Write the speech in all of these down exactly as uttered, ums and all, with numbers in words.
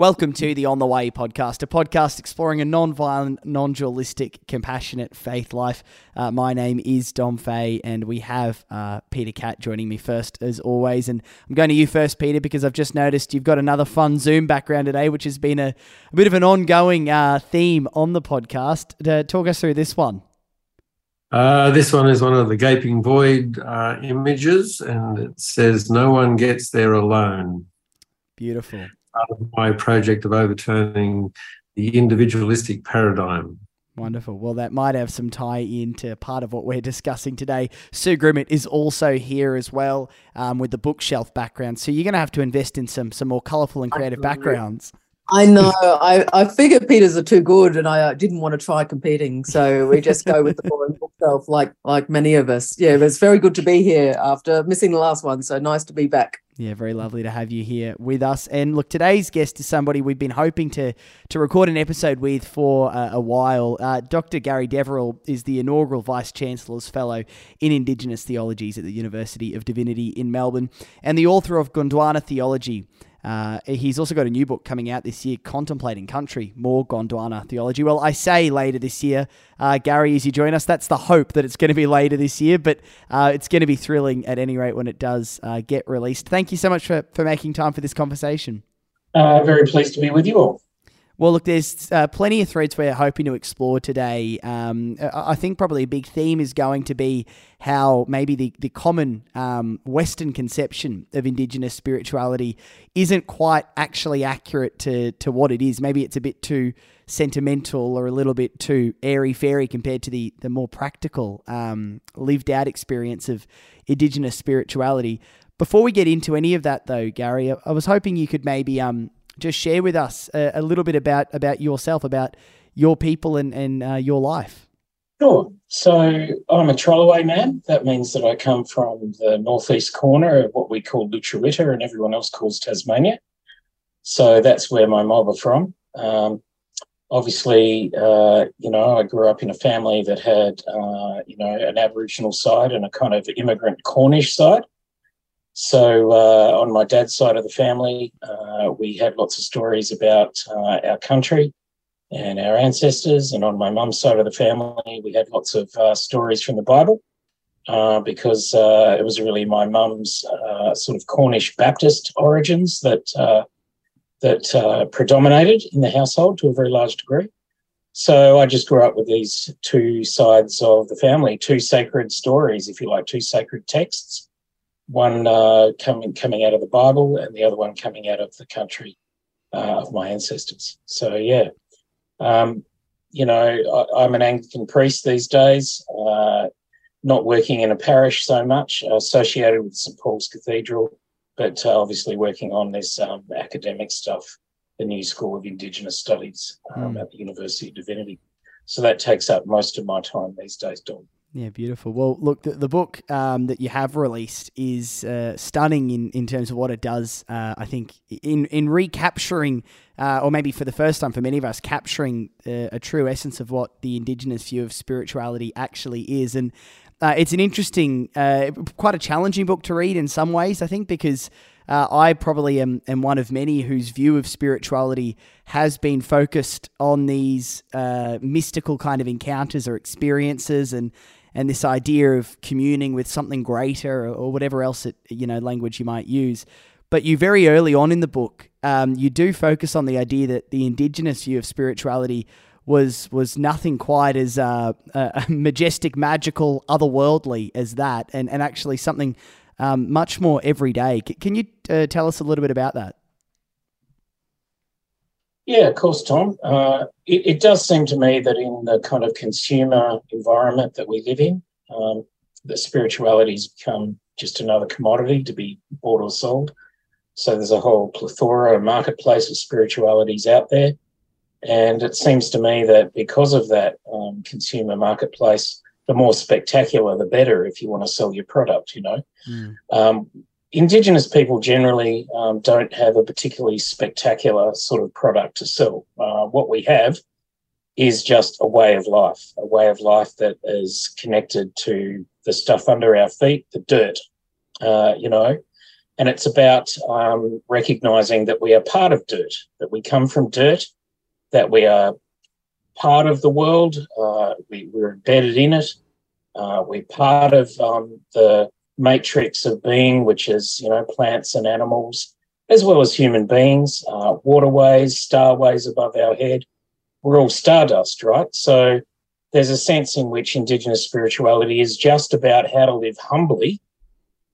Welcome to the On The Way podcast, a podcast exploring a non-violent, non-dualistic, compassionate faith life. Uh, my name is Dom Fay, and we have uh, Peter Catt joining me first, as always. And I'm going to you first, Peter, because I've just noticed you've got another fun Zoom background today, which has been a, a bit of an ongoing uh, theme on the podcast. Uh, talk us through this one. Uh, this one is one of the gaping void uh, images, and it says, "No one gets there alone." Beautiful. Part of my project of overturning the individualistic paradigm. Wonderful. Well, that might have some tie-in to part of what we're discussing today. Sue Grimmett is also here as well um, with the bookshelf background. So you're going to have to invest in some some more colourful and creative backgrounds. I know. I, I figured Peters are too good, and I uh, didn't want to try competing. So we just go with the boring bookshelf like, like many of us. Yeah, but it's very good to be here after missing the last one. So nice to be back. Yeah, very lovely to have you here with us. And look, today's guest is somebody we've been hoping to to record an episode with for uh, a while. Uh, Doctor Garry Deverell is the inaugural Vice-Chancellor's Fellow in Indigenous Theologies at the University of Divinity in Melbourne and the author of Gondwana Theology. Uh, he's also got a new book coming out this year, Contemplating Country, More Gondwana Theology. Well, I say later this year, uh, Garry, as you join us, that's the hope that it's going to be later this year, but uh, it's going to be thrilling at any rate when it does uh, get released. Thank you so much for, for making time for this conversation. Uh, very pleased to be with you all. Well, look, there's uh, plenty of threads we're hoping to explore today. Um, I think probably a big theme is going to be how maybe the, the common um, Western conception of Indigenous spirituality isn't quite actually accurate to, to what it is. Maybe it's a bit too sentimental or a little bit too airy-fairy compared to the, the more practical, um, lived-out experience of Indigenous spirituality. Before we get into any of that, though, Garry, I, I was hoping you could maybe... Um, Just share with us a, a little bit about, about yourself, about your people and, and uh, your life. Sure. So I'm a Trawloolway man. That means that I come from the northeast corner of what we call Lutruwita and everyone else calls Tasmania. So that's where my mob are from. Um, obviously, uh, you know, I grew up in a family that had, uh, you know, an Aboriginal side and a kind of immigrant Cornish side. So uh, on my dad's side of the family, uh, we had lots of stories about uh, our country and our ancestors. And on my mum's side of the family, we had lots of uh, stories from the Bible uh, because uh, it was really my mum's uh, sort of Cornish Baptist origins that uh, that uh, predominated in the household to a very large degree. So I just grew up with these two sides of the family, two sacred stories, if you like, two sacred texts. One uh, coming coming out of the Bible and the other one coming out of the country uh, of my ancestors. So, yeah, um, you know, I, I'm an Anglican priest these days, uh, not working in a parish so much, associated with Saint Paul's Cathedral, but uh, obviously working on this um, academic stuff, the New School of Indigenous Studies um, mm. at the University of Divinity. So that takes up most of my time these days, Dom. Yeah, beautiful. Well, look, the, the book um, that you have released is uh, stunning in, in terms of what it does, uh, I think, in, in recapturing, uh, or maybe for the first time for many of us, capturing uh, a true essence of what the Indigenous view of spirituality actually is. And uh, it's an interesting, uh, quite a challenging book to read in some ways, I think, because uh, I probably am, am one of many whose view of spirituality has been focused on these uh, mystical kind of encounters or experiences and And this idea of communing with something greater, or, or whatever else it, you know, language you might use. But you very early on in the book, um, you do focus on the idea that the Indigenous view of spirituality was was nothing quite as uh, uh, majestic, magical, otherworldly as that, and and actually something um, much more everyday. C- can you uh, tell us a little bit about that? Yeah, of course, Tom. Uh, it, it does seem to me that in the kind of consumer environment that we live in, um, the spirituality's become just another commodity to be bought or sold. So there's a whole plethora of marketplace of spiritualities out there. And it seems to me that because of that um, consumer marketplace, the more spectacular, the better if you want to sell your product, you know. Mm. Um Indigenous people generally um, don't have a particularly spectacular sort of product to sell. Uh, what we have is just a way of life, a way of life that is connected to the stuff under our feet, the dirt, uh, you know, And it's about um, recognising that we are part of dirt, that we come from dirt, that we are part of the world, uh, we, we're embedded in it, uh, we're part of um, the matrix of being, which is, you know, plants and animals, as well as human beings, uh, waterways, starways above our head. We're all stardust, right? So there's a sense in which Indigenous spirituality is just about how to live humbly,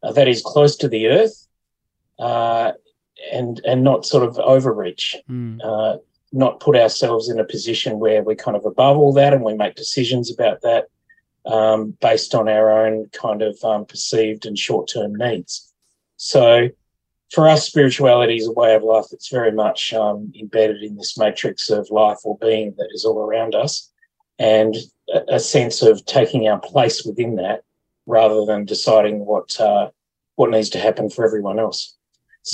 uh, that is close to the earth, Uh, and and not sort of overreach, mm. uh, not put ourselves in a position where we're kind of above all that and we make decisions about that um, based on our own kind of um, perceived and short-term needs. So for us, spirituality is a way of life that's very much um, embedded in this matrix of life or being that is all around us, and a, a sense of taking our place within that rather than deciding what uh, what needs to happen for everyone else.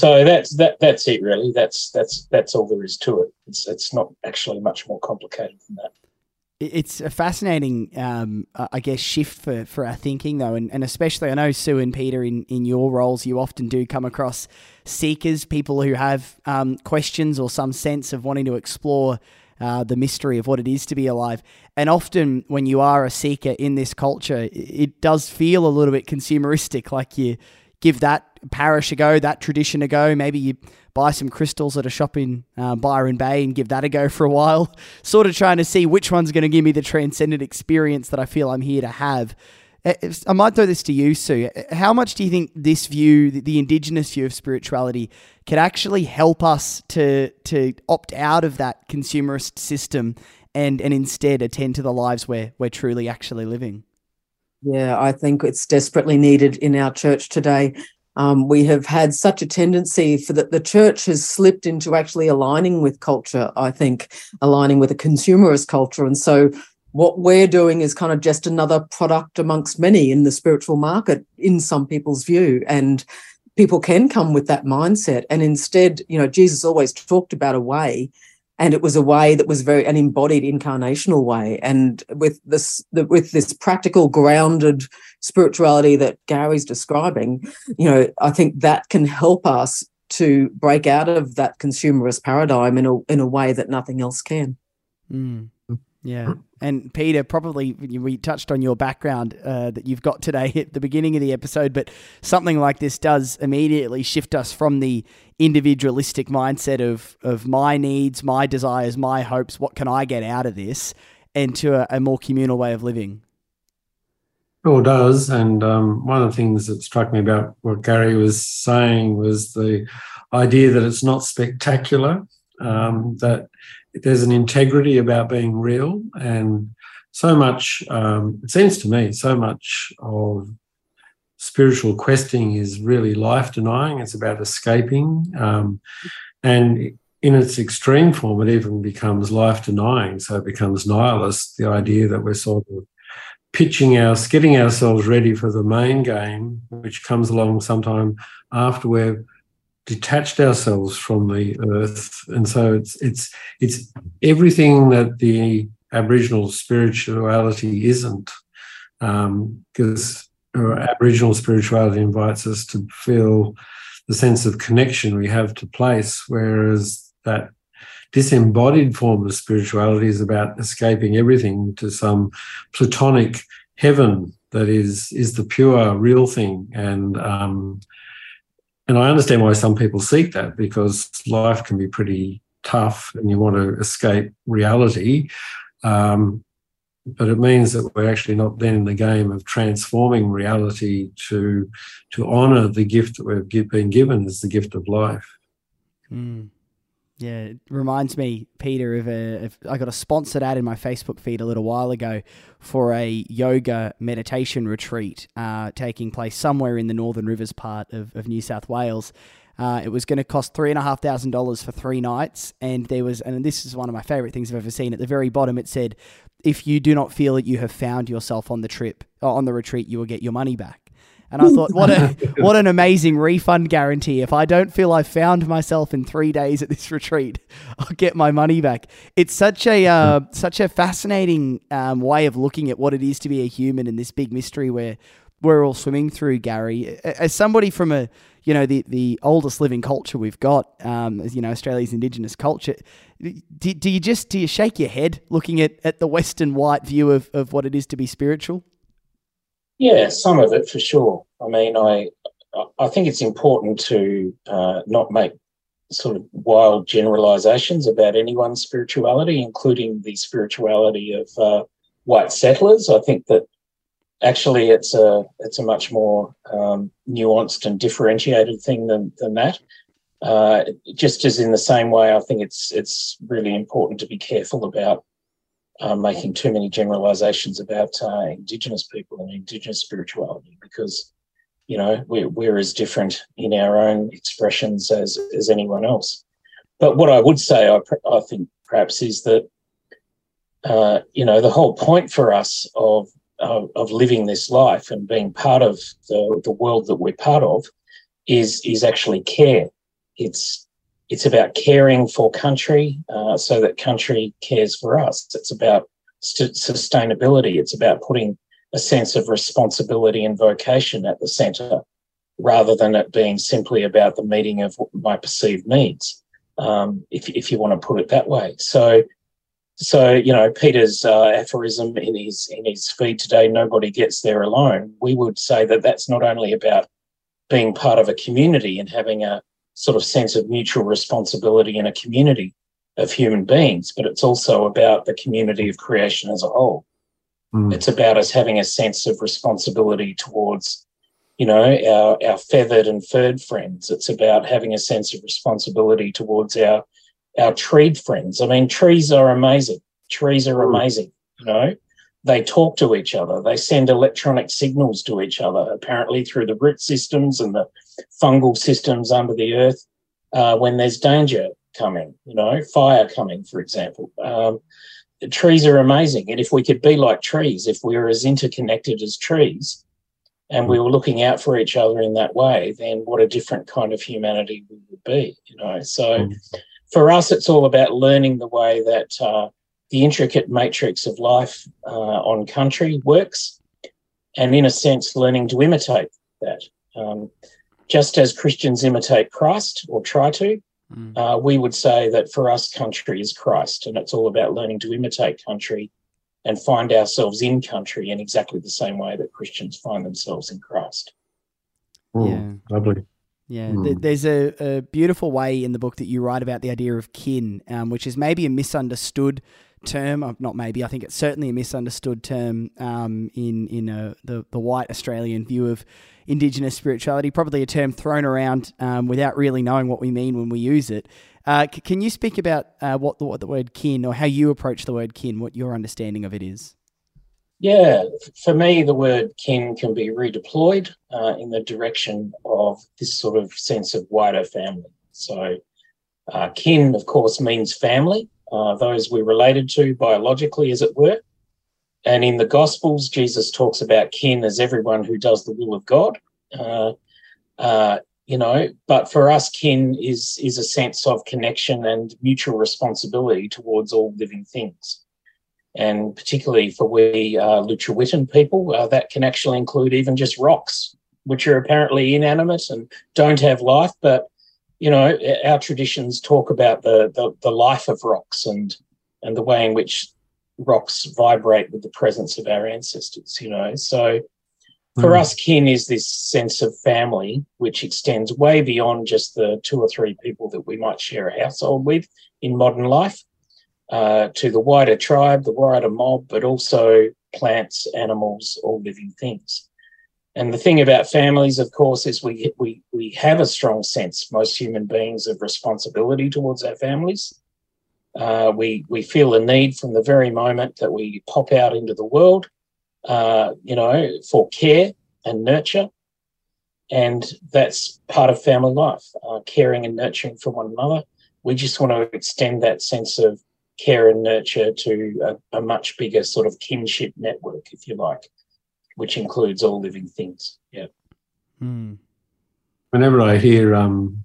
So that's that. That's it, really. That's that's that's all there is to it. It's it's not actually much more complicated than that. It's a fascinating, um, I guess, shift for, for our thinking, though, and, and especially I know Sue and Peter, in, in your roles, you often do come across seekers, people who have um, questions or some sense of wanting to explore Uh, the mystery of what it is to be alive. And often when you are a seeker in this culture, it does feel a little bit consumeristic, like you give that parish a go, that tradition a go. Maybe you buy some crystals at a shop in uh, Byron Bay and give that a go for a while, sort of trying to see which one's going to give me the transcendent experience that I feel I'm here to have. I might throw this to you, Sue. How much do you think this view, the Indigenous view of spirituality, could actually help us to to opt out of that consumerist system and, and instead attend to the lives where we're truly actually living? Yeah, I think it's desperately needed in our church today. Um, we have had such a tendency for that the church has slipped into actually aligning with culture, I think, aligning with a consumerist culture. And so what we're doing is kind of just another product amongst many in the spiritual market, in some people's view, and people can come with that mindset. And instead, you know, Jesus always talked about a way, and it was a way that was very an embodied incarnational way. And with this, the, with this practical, grounded spirituality that Garry's describing, you know, I think that can help us to break out of that consumerist paradigm in a in a way that nothing else can. Mm. Yeah. And Peter, probably we touched on your background uh, that you've got today at the beginning of the episode, but something like this does immediately shift us from the individualistic mindset of, of my needs, my desires, my hopes, what can I get out of this, and to a, a more communal way of living. Sure does. And um, one of the things that struck me about what Garry was saying was the idea that it's not spectacular, um, that there's an integrity about being real, and so much, um, it seems to me, so much of spiritual questing is really life-denying. It's about escaping, um, and in its extreme form, it even becomes life-denying, so it becomes nihilist, the idea that we're sort of pitching our, getting ourselves ready for the main game, which comes along sometime after we're detached ourselves from the earth. And so it's it's it's everything that the Aboriginal spirituality isn't, because um, Aboriginal spirituality invites us to feel the sense of connection we have to place, whereas that disembodied form of spirituality is about escaping everything to some platonic heaven that is is the pure real thing. And um And I understand why some people seek that, because life can be pretty tough and you want to escape reality. Um, but it means that we're actually not then in the game of transforming reality to to honour the gift that we've been given as the gift of life. Mm. Yeah, it reminds me, Peter, of a, of, I got a sponsored ad in my Facebook feed a little while ago for a yoga meditation retreat uh, taking place somewhere in the Northern Rivers part of, of New South Wales. Uh, it was going to cost three thousand five hundred dollars for three nights, and there was, and this is one of my favourite things I've ever seen, at the very bottom it said, if you do not feel that you have found yourself on the trip, or on the retreat, you will get your money back. And I thought, what a what an amazing refund guarantee. If I don't feel I found myself in three days at this retreat, I'll get my money back. It's such a uh, such a fascinating um, way of looking at what it is to be a human and this big mystery where we're all swimming through, Garry. As somebody from a you know, the, the oldest living culture we've got, um, as you know, Australia's Indigenous culture. Do, do you just, do you shake your head looking at, at the Western white view of, of what it is to be spiritual? Yeah, some of it for sure. I mean, I I think it's important to uh, not make sort of wild generalisations about anyone's spirituality, including the spirituality of uh, white settlers. I think that actually it's a it's a much more um, nuanced and differentiated thing than than that. Uh, just as in the same way, I think it's it's really important to be careful about Uh, making too many generalisations about uh, Indigenous people and Indigenous spirituality, because, you know, we're, we're as different in our own expressions as, as anyone else. But what I would say, I, I think, perhaps is that, uh, you know, the whole point for us of, of, of living this life and being part of the, the world that we're part of is is actually care. It's It's about caring for country uh, so that country cares for us. It's about st- sustainability. It's about putting a sense of responsibility and vocation at the centre rather than it being simply about the meeting of my perceived needs, um, if, if you want to put it that way. So, so you know, Peter's uh, aphorism in his, in his feed today, nobody gets there alone, we would say that that's not only about being part of a community and having a sort of sense of mutual responsibility in a community of human beings, but it's also about the community of creation as a whole. Mm. It's about us having a sense of responsibility towards, you know, our, our feathered and furred friends. It's about having a sense of responsibility towards our our treed friends. I mean, trees are amazing. Trees are amazing, you know. They talk to each other. They send electronic signals to each other, apparently through the root systems and the fungal systems under the earth uh, when there's danger coming, you know, fire coming, for example. Um, the trees are amazing. And if we could be like trees, if we were as interconnected as trees and we were looking out for each other in that way, then what a different kind of humanity we would be, you know. So for us, it's all about learning the way that uh, the intricate matrix of life uh, on country works, and in a sense learning to imitate that. Um, just as Christians imitate Christ, or try to, mm. uh, we would say that for us country is Christ, and it's all about learning to imitate country and find ourselves in country in exactly the same way that Christians find themselves in Christ. Mm, yeah. Lovely. Yeah, mm. there's a, a beautiful way in the book that you write about the idea of kin, um, which is maybe a misunderstood term, not maybe, I think it's certainly a misunderstood term um, in in a, the, the white Australian view of Indigenous spirituality, probably a term thrown around um, without really knowing what we mean when we use it. Uh, c- can you speak about uh, what, the, what the word kin, or how you approach the word kin, what your understanding of it is? Yeah, for me the word kin can be redeployed uh, in the direction of this sort of sense of wider family. So uh, kin, of course, means family. Uh, those we're related to biologically, as it were. And in the Gospels, Jesus talks about kin as everyone who does the will of God, uh, uh, you know, but for us, kin is, is a sense of connection and mutual responsibility towards all living things. And particularly for we uh, Lutruwitan people, uh, that can actually include even just rocks, which are apparently inanimate and don't have life, but you know, our traditions talk about the, the, the life of rocks and and the way in which rocks vibrate with the presence of our ancestors, you know. So for mm. us, kin is this sense of family, which extends way beyond just the two or three people that we might share a household with in modern life, uh, to the wider tribe, the wider mob, but also plants, animals, all living things. And the thing about families, of course, is we we we have a strong sense, most human beings, of responsibility towards our families. Uh, we we feel a need from the very moment that we pop out into the world, uh, you know, for care and nurture, and that's part of family life, uh, caring and nurturing for one another. We just want to extend that sense of care and nurture to a, a much bigger sort of kinship network, if you like, which includes all living things. Yeah. Mm. Whenever I hear um,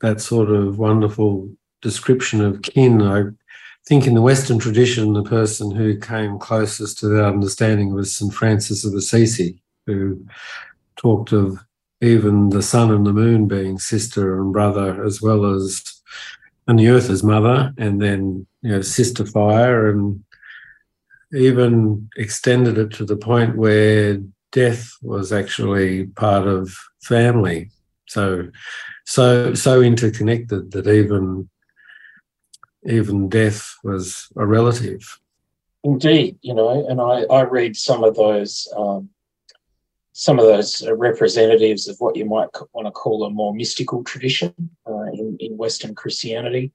that sort of wonderful description of kin, I think in the Western tradition, the person who came closest to that understanding was Saint Francis of Assisi, who talked of even the sun and the moon being sister and brother, as well as, and the earth as mother, and then, you know, sister fire, and even extended it to the point where death was actually part of family. So, so, so interconnected that even, even death was a relative. Indeed, you know, and I, I read some of those um, some of those representatives of what you might want to call a more mystical tradition uh, in, in Western Christianity.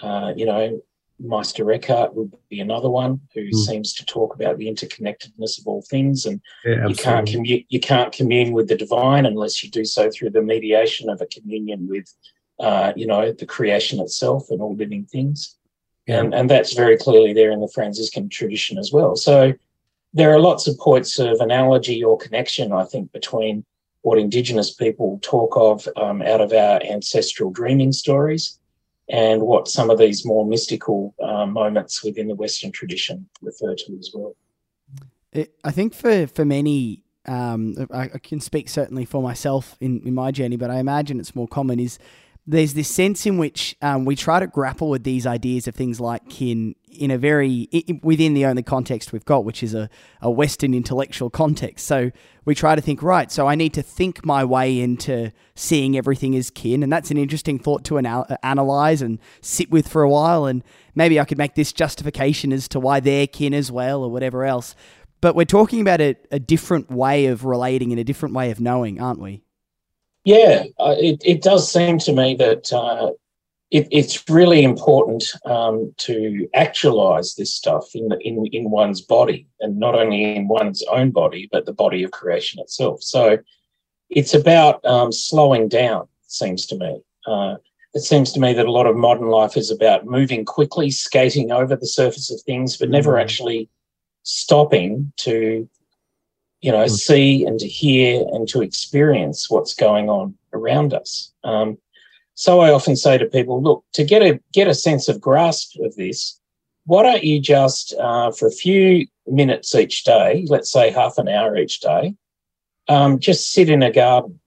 Uh, you know, Meister Eckhart would be another one who mm. seems to talk about the interconnectedness of all things, and yeah, you can't commu- you can't commune with the divine unless you do so through the mediation of a communion with, uh, you know, the creation itself and all living things. And, and that's very clearly there in the Franciscan tradition as well. So there are lots of points of analogy or connection, I think, between what Indigenous people talk of um, out of our ancestral dreaming stories and what some of these more mystical uh, moments within the Western tradition refer to as well. It, I think for, for many, um, I, I can speak certainly for myself in, in my journey, but I imagine it's more common, is there's this sense in which um, we try to grapple with these ideas of things like kin in a very, in, within the only context we've got, which is a, a Western intellectual context. So we try to think, right, so I need to think my way into seeing everything as kin. And that's an interesting thought to anal- analyze and sit with for a while. And maybe I could make this justification as to why they're kin as well, or whatever else. But we're talking about a, a different way of relating and a different way of knowing, aren't we? Yeah, uh, it, it does seem to me that uh, it, it's really important um, to actualise this stuff in, the, in in one's body, and not only in one's own body, but the body of creation itself. So it's about um, slowing down, it seems to me. Uh, it seems to me that a lot of modern life is about moving quickly, skating over the surface of things, but never mm-hmm. actually stopping to, you know, see and to hear and to experience what's going on around us. Um, so I often say to people, look, to get a get a sense of grasp of this, why don't you just uh, for a few minutes each day, let's say half an hour each day, um, just sit in a garden,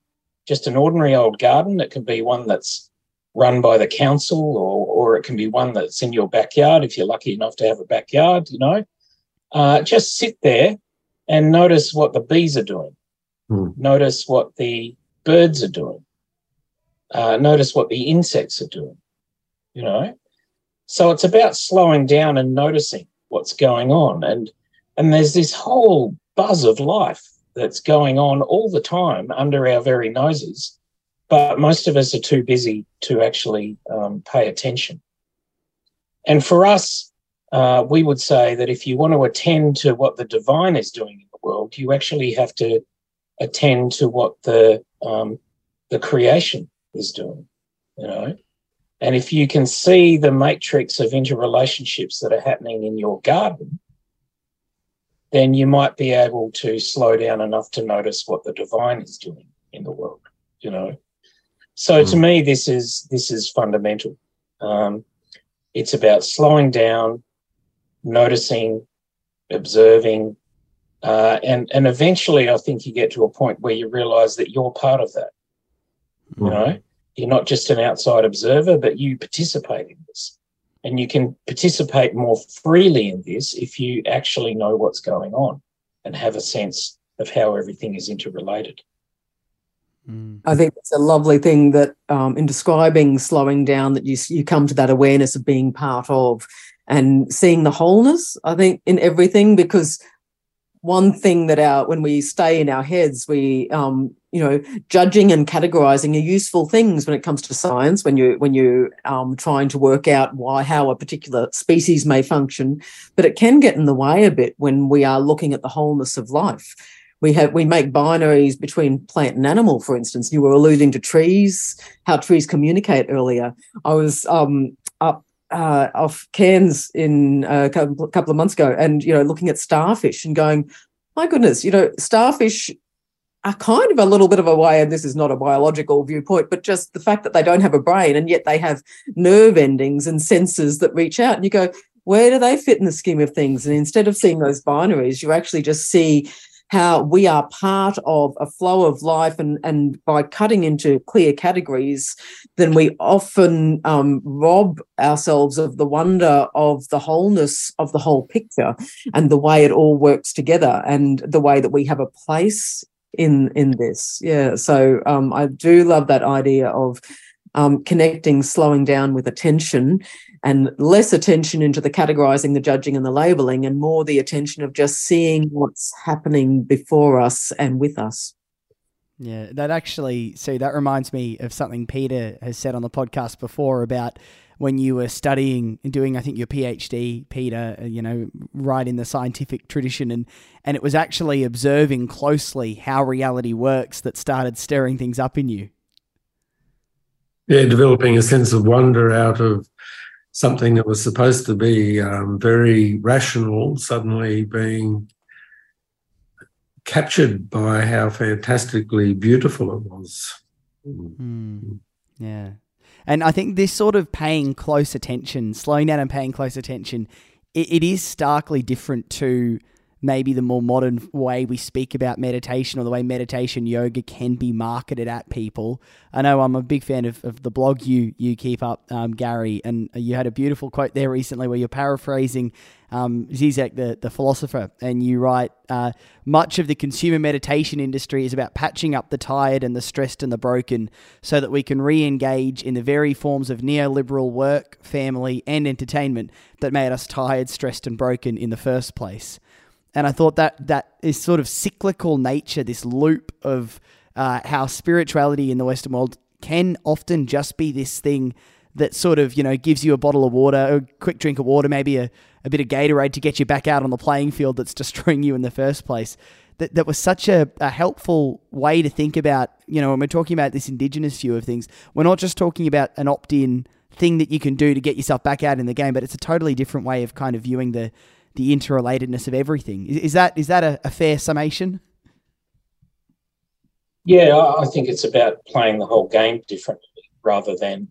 just an ordinary old garden. It can be one that's run by the council, or or it can be one that's in your backyard if you're lucky enough to have a backyard, you know. Uh, just sit there and notice what the bees are doing. Mm. Notice what the birds are doing. Uh, notice what the insects are doing, you know. So it's about slowing down and noticing what's going on. And, and there's this whole buzz of life that's going on all the time under our very noses, but most of us are too busy to actually um, pay attention. And for us, Uh, we would say that if you want to attend to what the divine is doing in the world, you actually have to attend to what the um, the creation is doing, you know. And if you can see the matrix of interrelationships that are happening in your garden, then you might be able to slow down enough to notice what the divine is doing in the world, you know. So mm. to me, this is this is fundamental. Um, it's about slowing down, noticing, observing, uh, and, and eventually I think you get to a point where you realise that you're part of that, you know. You're not just an outside observer, but you participate in this, and you can participate more freely in this if you actually know what's going on and have a sense of how everything is interrelated. I think it's a lovely thing that um, in describing slowing down, that you you come to that awareness of being part of and seeing the wholeness, I think, in everything, because one thing that our when we stay in our heads, we um, you know, judging and categorising are useful things when it comes to science, when you when you um, trying to work out why how a particular species may function, but it can get in the way a bit when we are looking at the wholeness of life. We have we make binaries between plant and animal, for instance. You were alluding to trees, how trees communicate earlier. I was um, up uh, off Cairns in a couple of months ago, and you know, looking at starfish and going, my goodness, you know, starfish are kind of a little bit of a way, and this is not a biological viewpoint, but just the fact that they don't have a brain and yet they have nerve endings and senses that reach out, and you go, where do they fit in the scheme of things? And instead of seeing those binaries, you actually just see how we are part of a flow of life, and, and by cutting into clear categories, then we often um, rob ourselves of the wonder of the wholeness of the whole picture and the way it all works together and the way that we have a place in in this. Yeah, so um, I do love that idea of Um, connecting, slowing down with attention, and less attention into the categorising, the judging and the labelling, and more the attention of just seeing what's happening before us and with us. Yeah, that actually, Sue, that reminds me of something Peter has said on the podcast before about when you were studying and doing, I think, your PhD, Peter, you know, right in the scientific tradition. And, and it was actually observing closely how reality works that started stirring things up in you. Yeah, developing a sense of wonder out of something that was supposed to be um, very rational, suddenly being captured by how fantastically beautiful it was. Mm, yeah. And I think this sort of paying close attention, slowing down and paying close attention, it, it is starkly different to maybe the more modern way we speak about meditation, or the way meditation yoga can be marketed at people. I know I'm a big fan of, of the blog you you keep up, um, Gary, and you had a beautiful quote there recently where you're paraphrasing um, Zizek, the, the philosopher, and you write, uh, much of the consumer meditation industry is about patching up the tired and the stressed and the broken so that we can re-engage in the very forms of neoliberal work, family, and entertainment that made us tired, stressed, and broken in the first place. And I thought that that is sort of cyclical nature, this loop of uh, how spirituality in the Western world can often just be this thing that sort of, you know, gives you a bottle of water, a quick drink of water, maybe a, a bit of Gatorade to get you back out on the playing field that's destroying you in the first place. That that was such a, a helpful way to think about, you know, when we're talking about this Indigenous view of things, we're not just talking about an opt-in thing that you can do to get yourself back out in the game, but it's a totally different way of kind of viewing the the interrelatedness of everything. Is that is that a, a fair summation? Yeah, I think it's about playing the whole game differently rather than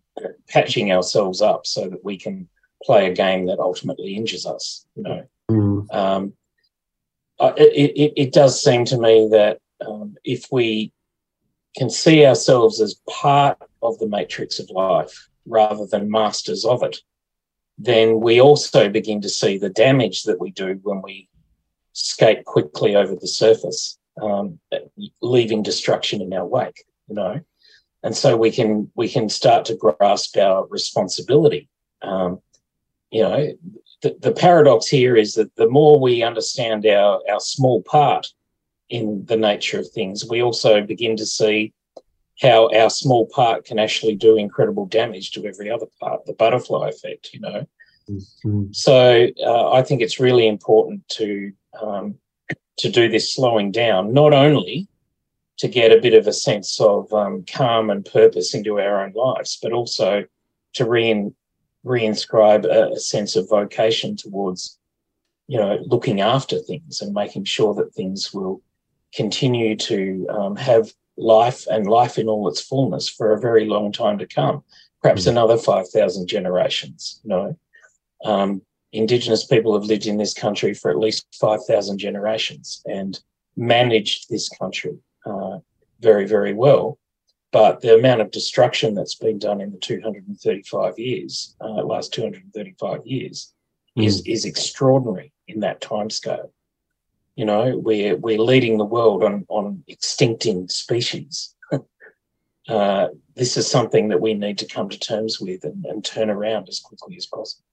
patching ourselves up so that we can play a game that ultimately injures us. You know, mm. um, it, it, it does seem to me that um, if we can see ourselves as part of the matrix of life rather than masters of it, then we also begin to see the damage that we do when we skate quickly over the surface, um, leaving destruction in our wake, you know. And so we can we can start to grasp our responsibility. Um, you know, the, the paradox here is that the more we understand our, our small part in the nature of things, we also begin to see how our small part can actually do incredible damage to every other part, the butterfly effect, you know. Mm-hmm. So uh, I think it's really important to um, to do this slowing down, not only to get a bit of a sense of um, calm and purpose into our own lives, but also to re- reinscribe a, a sense of vocation towards, you know, looking after things and making sure that things will continue to um, have life and life in all its fullness for a very long time to come, perhaps mm. another five thousand generations. You know, um, Indigenous people have lived in this country for at least five thousand generations and managed this country uh, very, very well. But the amount of destruction that's been done in the two hundred thirty-five years, uh, last two hundred thirty-five years, mm. is is extraordinary in that timescale. You know, we're, we're leading the world on, on extincting species. uh, this is something that we need to come to terms with and, and turn around as quickly as possible.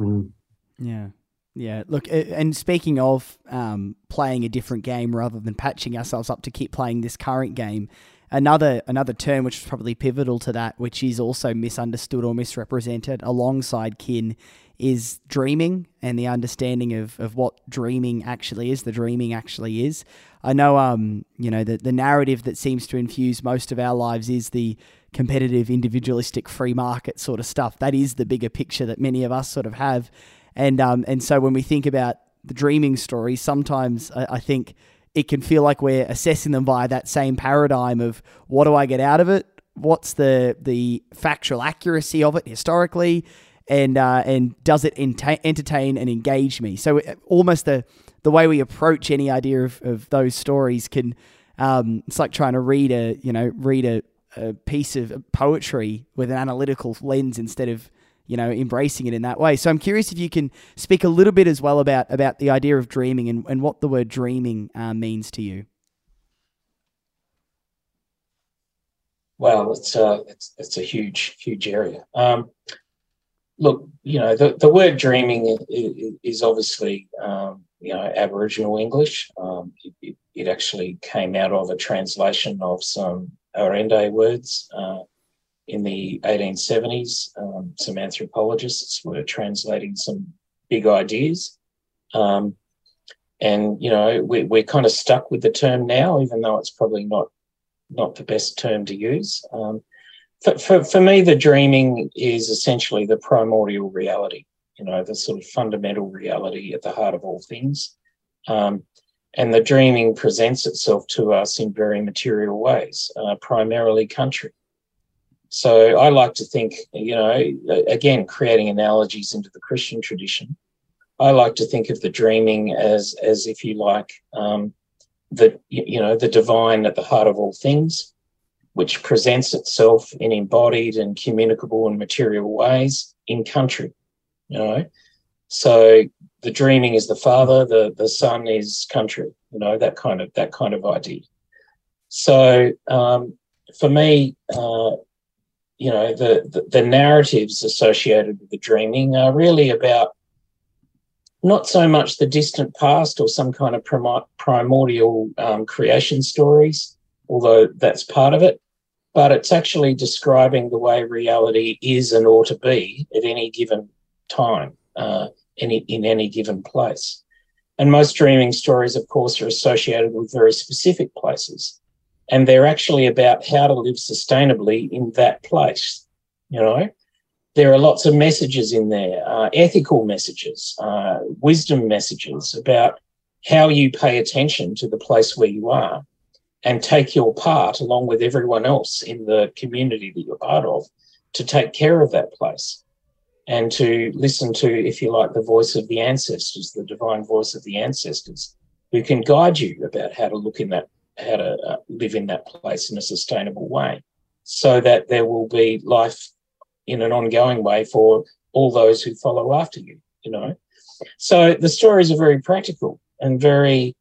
Mm. Yeah. Yeah. Look, and speaking of um, playing a different game rather than patching ourselves up to keep playing this current game, another another term which is probably pivotal to that, which is also misunderstood or misrepresented alongside kin, is dreaming, and the understanding of, of what dreaming actually is, the dreaming actually is. I know, um, you know, the, the narrative that seems to infuse most of our lives is the competitive, individualistic, free market sort of stuff. That is the bigger picture that many of us sort of have. And um, and so when we think about the dreaming story, sometimes I, I think it can feel like we're assessing them via that same paradigm of what do I get out of it? What's the the factual accuracy of it historically? and uh, and does it enta- entertain and engage me? So it, almost the the way we approach any idea of, of those stories can um, it's like trying to read a you know read a, a piece of poetry with an analytical lens instead of you know embracing it in that way. So I'm curious if you can speak a little bit as well about about the idea of dreaming and, and what the word dreaming uh, means to you. Well, it's a, it's, it's a huge, huge area. Um, look, you know, the, the word dreaming is, is obviously, um, you know, Aboriginal English. Um, it, it actually came out of a translation of some Orende words uh, in the eighteen seventies. Um, some anthropologists were translating some big ideas. Um, and, you know, we, we're kind of stuck with the term now, even though it's probably not not the best term to use. Um, for, for, for me, the dreaming is essentially the primordial reality, you know, the sort of fundamental reality at the heart of all things. Um, and the dreaming presents itself to us in very material ways, uh, primarily country. So I like to think, you know, again, creating analogies into the Christian tradition, I like to think of the dreaming as, as if you like, um, the, you know, the divine at the heart of all things, which presents itself in embodied and communicable and material ways in country, you know. So the dreaming is the Father, the, the Son is country, you know, that kind of that kind of idea. So um, for me, uh, you know, the, the, the narratives associated with the dreaming are really about not so much the distant past or some kind of prim- primordial um, creation stories, although that's part of it, but it's actually describing the way reality is and ought to be at any given time, uh, any, in any given place. And most dreaming stories, of course, are associated with very specific places, and they're actually about how to live sustainably in that place, you know. There are lots of messages in there, uh, ethical messages, uh, wisdom messages about how you pay attention to the place where you are and take your part along with everyone else in the community that you're part of to take care of that place and to listen to, if you like, the voice of the ancestors, the divine voice of the ancestors who can guide you about how to look in that, how to uh, live in that place in a sustainable way so that there will be life in an ongoing way for all those who follow after you, you know. So the stories are very practical and very,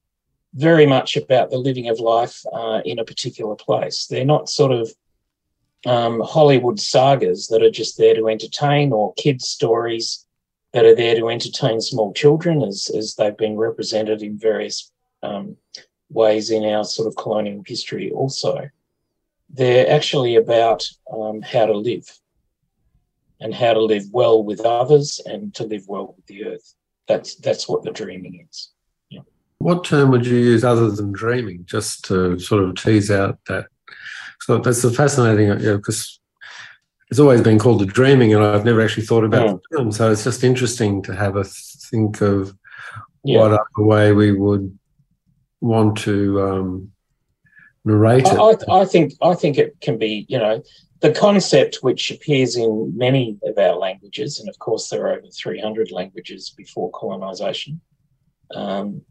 very much about the living of life uh, in a particular place. They're not sort of um, Hollywood sagas that are just there to entertain or kids' stories that are there to entertain small children as, as they've been represented in various um, ways in our sort of colonial history also. They're actually about um, how to live. And how to live well with others and to live well with the earth. That's that's what the dreaming is. Yeah. What term would you use other than dreaming, just to sort of tease out that? So that's a fascinating, you know, because it's always been called the dreaming, and I've never actually thought about yeah. the term. So it's just interesting to have a think of yeah. what other way we would want to um, narrate I, it. I, I think I think it can be, you know. The concept which appears in many of our languages, and of course there are over three hundred languages before colonisation, um,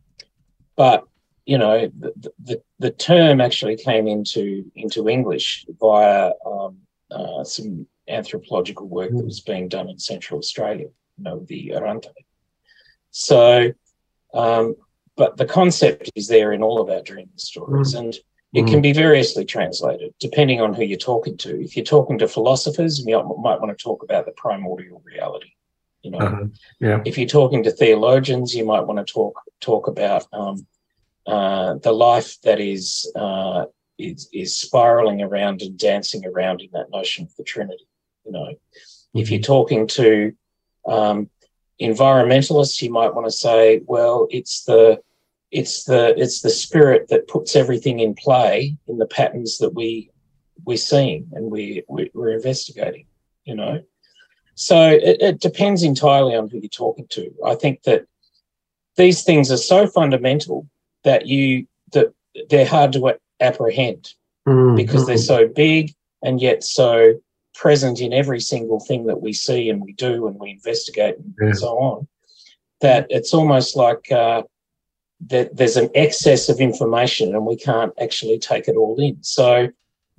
but, you know, the, the, the term actually came into, into English via um, uh, some anthropological work that was being done in Central Australia, you know, the Arante. So, um, but the concept is there in all of our dreaming stories, and it can be variously translated depending on who you're talking to. If you're talking to philosophers, you might want to talk about the primordial reality. You know, uh-huh. yeah. If you're talking to theologians, you might want to talk talk about um, uh, the life that is uh, is is spiraling around and dancing around in that notion of the Trinity. You know, mm-hmm. if you're talking to um, environmentalists, you might want to say, well, it's the It's the it's the spirit that puts everything in play in the patterns that we we're seeing and we we're investigating, you know. So it, it depends entirely on who you're talking to. I think that these things are so fundamental that you that they're hard to apprehend mm-hmm. because they're so big and yet so present in every single thing that we see and we do and we investigate yeah. and so on, that it's almost like uh, that there's an excess of information and we can't actually take it all in. So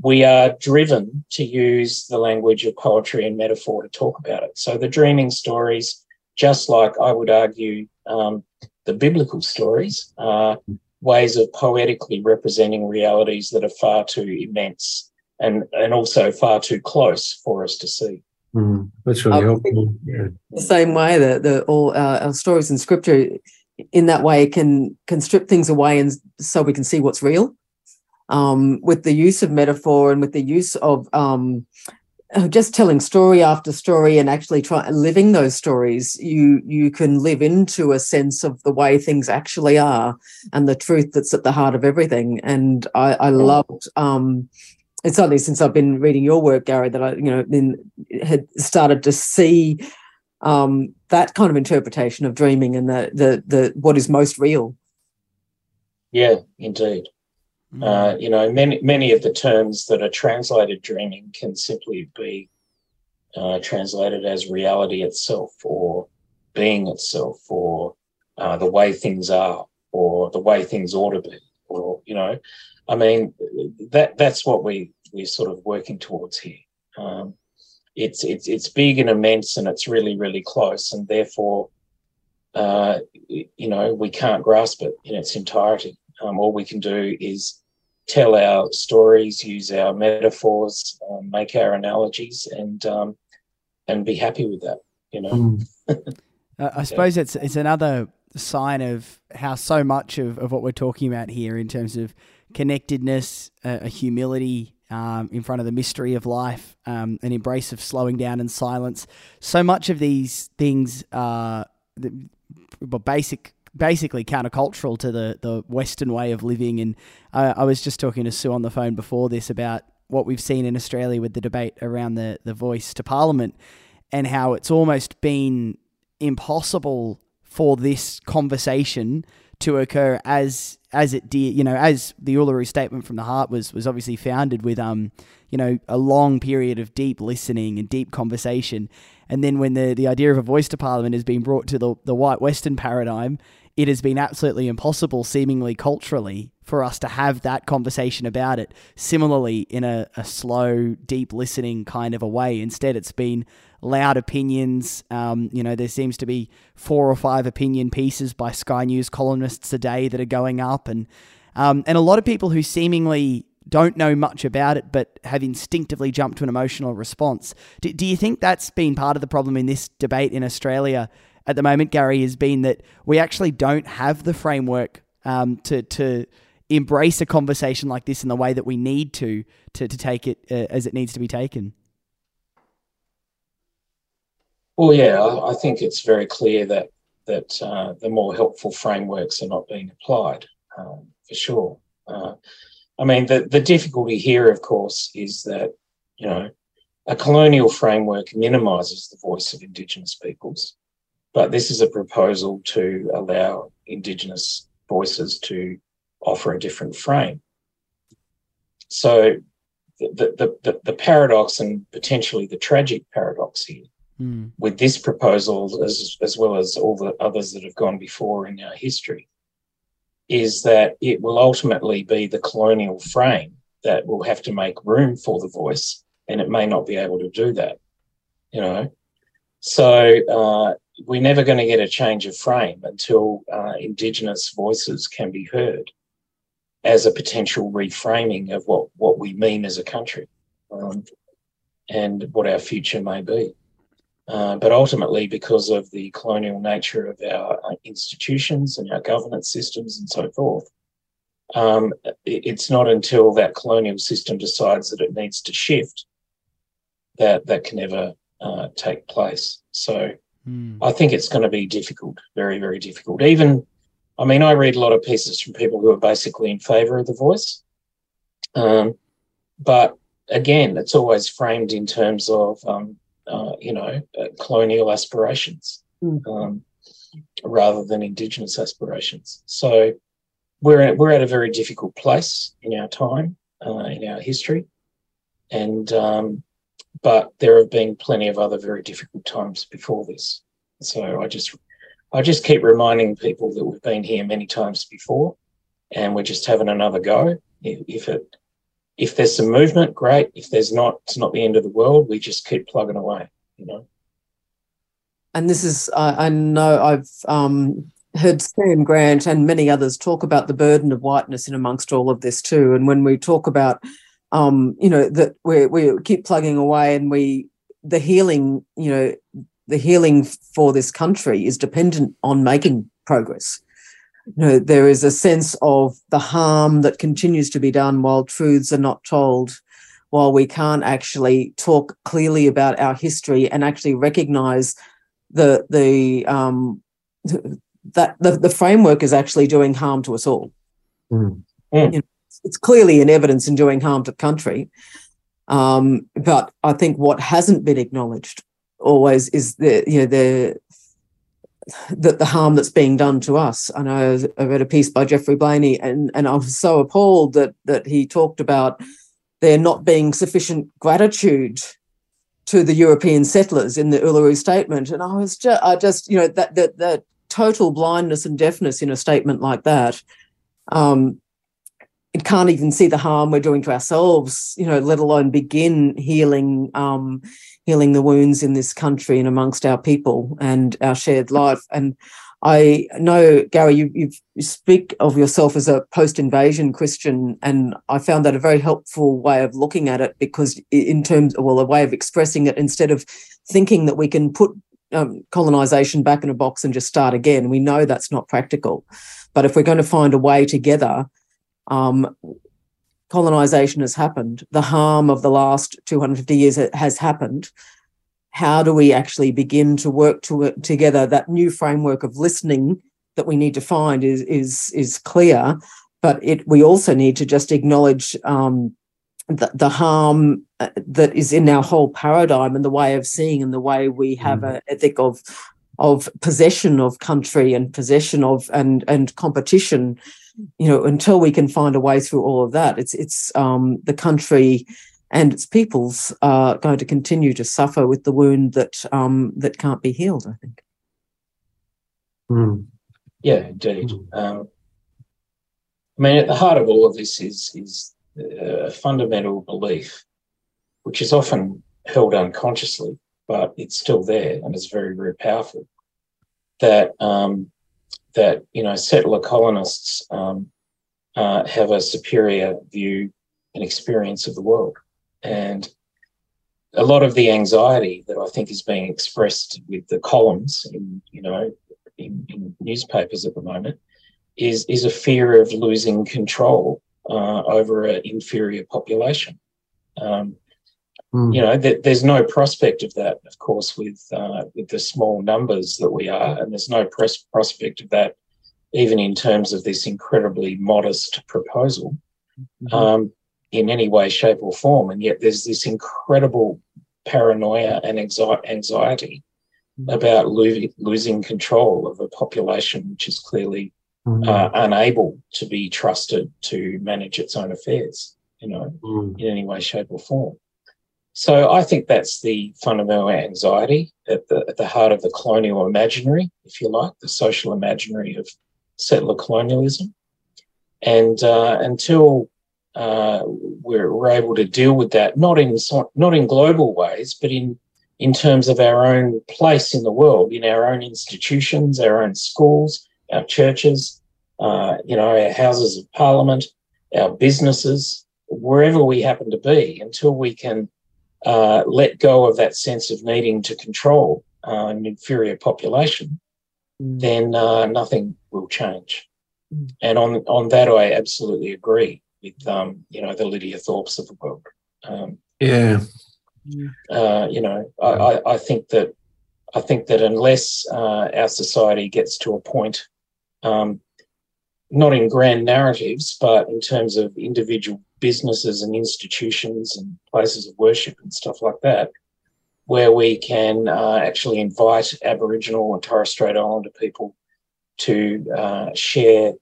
we are driven to use the language of poetry and metaphor to talk about it. So the dreaming stories, just like I would argue um, the biblical stories, are ways of poetically representing realities that are far too immense and, and also far too close for us to see. Mm, that's really helpful. Yeah. The same way that the, all our, our stories in Scripture, in that way, can can strip things away, and so we can see what's real. Um, with the use of metaphor and with the use of um, just telling story after story and actually try living those stories, you you can live into a sense of the way things actually are and the truth that's at the heart of everything. And I, I loved. Um, It's only since I've been reading your work, Garry, that I, you know, then had started to see um, that kind of interpretation of dreaming and the the the what is most real. Yeah, indeed. Mm. Uh, you know, many many of the terms that are translated dreaming can simply be uh, translated as reality itself, or being itself, or uh, the way things are, or the way things ought to be, or you know. I mean, that that's what we, we're sort of working towards here. Um, it's, it's, it's big and immense, and it's really, really close, and therefore, uh, you know, we can't grasp it in its entirety. Um, all we can do is tell our stories, use our metaphors, um, make our analogies, and um, and be happy with that, you know. Mm. uh, I suppose it's, it's another sign of how so much of, of what we're talking about here in terms of connectedness, a humility um, in front of the mystery of life, um, an embrace of slowing down and silence. So much of these things are basic, basically countercultural to the, the Western way of living. And uh, I was just talking to Sue on the phone before this about what we've seen in Australia with the debate around the, the voice to Parliament, and how it's almost been impossible for this conversation to occur as as it did, you know, as the Uluru Statement from the Heart was was obviously founded with, um, you know, a long period of deep listening and deep conversation. And then when the, the idea of a voice to Parliament has been brought to the, the white Western paradigm, it has been absolutely impossible, seemingly culturally, for us to have that conversation about it. Similarly, in a, a slow, deep listening kind of a way. Instead, it's been loud opinions. Um, you know, there seems to be four or five opinion pieces by Sky News columnists a day that are going up, and um, and a lot of people who seemingly don't know much about it but have instinctively jumped to an emotional response. Do, do you think that's been part of the problem in this debate in Australia at the moment, Garry, has been that we actually don't have the framework um, to to embrace a conversation like this in the way that we need to to, to take it uh, as it needs to be taken? Well, yeah, I think it's very clear that that uh, the more helpful frameworks are not being applied, um, for sure. Uh, I mean, the, the difficulty here, of course, is that, you know, a colonial framework minimises the voice of Indigenous peoples, but this is a proposal to allow Indigenous voices to offer a different frame. So the the, the, the paradox, and potentially the tragic paradox here, Mm. with this proposal, as, as well as all the others that have gone before in our history, is that it will ultimately be the colonial frame that will have to make room for the voice, and it may not be able to do that, you know. So uh, we're never going to get a change of frame until uh, Indigenous voices can be heard as a potential reframing of what, what we mean as a country um, and what our future may be. Uh, but ultimately, because of the colonial nature of our institutions and our governance systems and so forth, um, it's not until that colonial system decides that it needs to shift that that can ever uh, take place. So mm. I think it's going to be difficult, very, very difficult. Even, I mean, I read a lot of pieces from people who are basically in favour of the voice. Um, but, again, it's always framed in terms of... Um, Uh, you know, uh, colonial aspirations um, rather than Indigenous aspirations. So we're at, we're at a very difficult place in our time, uh, in our history, and um, but there have been plenty of other very difficult times before this. So I just, I just keep reminding people that we've been here many times before, and we're just having another go. If it, if there's some movement, great. If there's not, it's not the end of the world. We just keep plugging away, you know. And this is, I, I know I've um, heard Sam Grant and many others talk about the burden of whiteness in amongst all of this too. And when we talk about, um, you know, that we we keep plugging away, and we the healing, you know, the healing for this country is dependent on making progress. You know, there is a sense of the harm that continues to be done while truths are not told, while we can't actually talk clearly about our history and actually recognise the the um, that the, the framework is actually doing harm to us all. Mm. Mm. You know, it's clearly in evidence in doing harm to the country, um, but I think what hasn't been acknowledged always is the you know the that the harm that's being done to us. I know I read a piece by Geoffrey Blaney, and, and I was so appalled that that he talked about there not being sufficient gratitude to the European settlers in the Uluru Statement. And I was just, I just you know, that that that total blindness and deafness in a statement like that. Um, it can't even see the harm we're doing to ourselves, you know, let alone begin healing um, healing the wounds in this country and amongst our people and our shared life. And I know, Gary, you, you speak of yourself as a post-invasion Christian, and I found that a very helpful way of looking at it, because in terms, well, a way of expressing it instead of thinking that we can put um, colonisation back in a box and just start again. We know that's not practical. But if we're going to find a way together, um, colonisation has happened. The harm of the last two hundred fifty years has happened. How do we actually begin to work to it together? That new framework of listening that we need to find is is is clear, but it we also need to just acknowledge um, the, the harm that is in our whole paradigm and the way of seeing and the way we have mm. an ethic of of possession of country and possession of and and competition. You know, until we can find a way through all of that, it's it's um, the country and its peoples are going to continue to suffer with the wound that um, that can't be healed, I think. Mm. Yeah, indeed. Mm. Um, I mean, at the heart of all of this is, is a fundamental belief, which is often held unconsciously, but it's still there and it's very, very powerful, that, um, that you know, settler colonists um, uh, have a superior view and experience of the world. And a lot of the anxiety that I think is being expressed with the columns in, you know, in, in newspapers at the moment is, is a fear of losing control uh, over an inferior population. Um, mm. You know, th there's no prospect of that, of course, with, uh, with the small numbers that we are, and there's no pros prospect of that even in terms of this incredibly modest proposal. Mm-hmm. um, in any way, shape or form, and yet there's this incredible paranoia and anxiety about losing control of a population which is clearly mm. uh, unable to be trusted to manage its own affairs, you know, mm. in any way, shape or form. So I think that's the fundamental anxiety at the, at the heart of the colonial imaginary, if you like, the social imaginary of settler colonialism. And uh, until... Uh, we're, we're able to deal with that, not in not in global ways, but in in terms of our own place in the world, in our own institutions, our own schools, our churches, uh, you know, our houses of parliament, our businesses, wherever we happen to be, until we can uh, let go of that sense of needing to control uh, an inferior population, mm. then uh, nothing will change. Mm. And on on that, I absolutely agree with, um, you know, the Lydia Thorpes of the world. Um, yeah. Uh, you know, I, I, I think that I think that unless uh, our society gets to a point, um, not in grand narratives, but in terms of individual businesses and institutions and places of worship and stuff like that, where we can uh, actually invite Aboriginal and Torres Strait Islander people to uh, share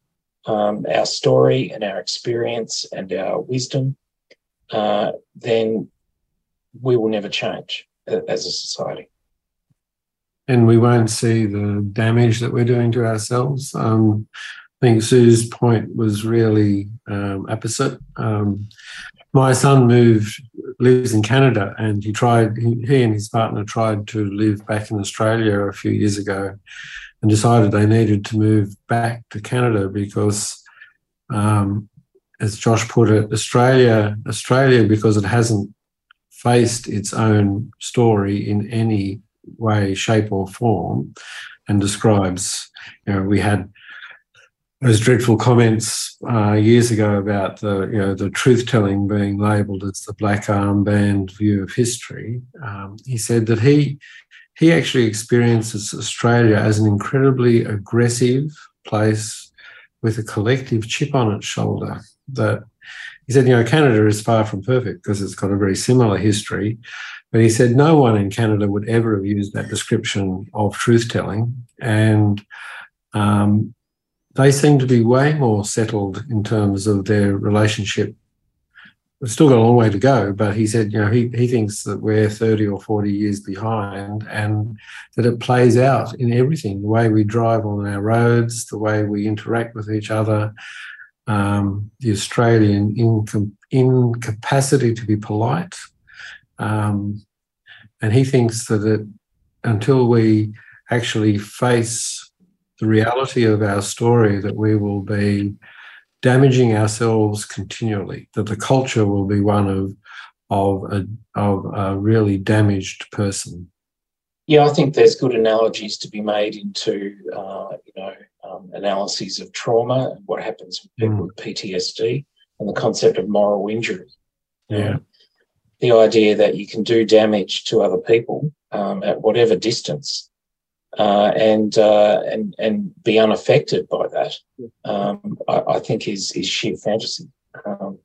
Um, our story and our experience and our wisdom, uh, then we will never change as a society. And we won't see the damage that we're doing to ourselves. Um, I think Sue's point was really um, opposite. Um, my son moved, lives in Canada, and he tried, he, he and his partner tried to live back in Australia a few years ago and decided they needed to move back to Canada because, um, as Josh put it, Australia, Australia, because it hasn't faced its own story in any way, shape or form, and describes, you know, we had those dreadful comments uh, years ago about the, you know, the truth-telling being labelled as the black armband view of history. Um, he said that he he actually experiences Australia as an incredibly aggressive place with a collective chip on its shoulder. That he said, you know, Canada is far from perfect because it's got a very similar history, but he said no one in Canada would ever have used that description of truth-telling, and um, they seem to be way more settled in terms of their relationship. We've still got a long way to go, but he said, you know, he, he thinks that we're thirty or forty years behind, and that it plays out in everything, the way we drive on our roads, the way we interact with each other, um, the Australian inc- incapacity to be polite. Um, and he thinks that it, until we actually face the reality of our story, that we will be damaging ourselves continually, that the culture will be one of of a, of a really damaged person. Yeah, I think there's good analogies to be made into, uh, you know, um, analyses of trauma and what happens with people mm. with P T S D and the concept of moral injury. Yeah. Um, the idea that you can do damage to other people um, at whatever distance, Uh, and uh, and and be unaffected by that, um, I, I think is is sheer fantasy. Um,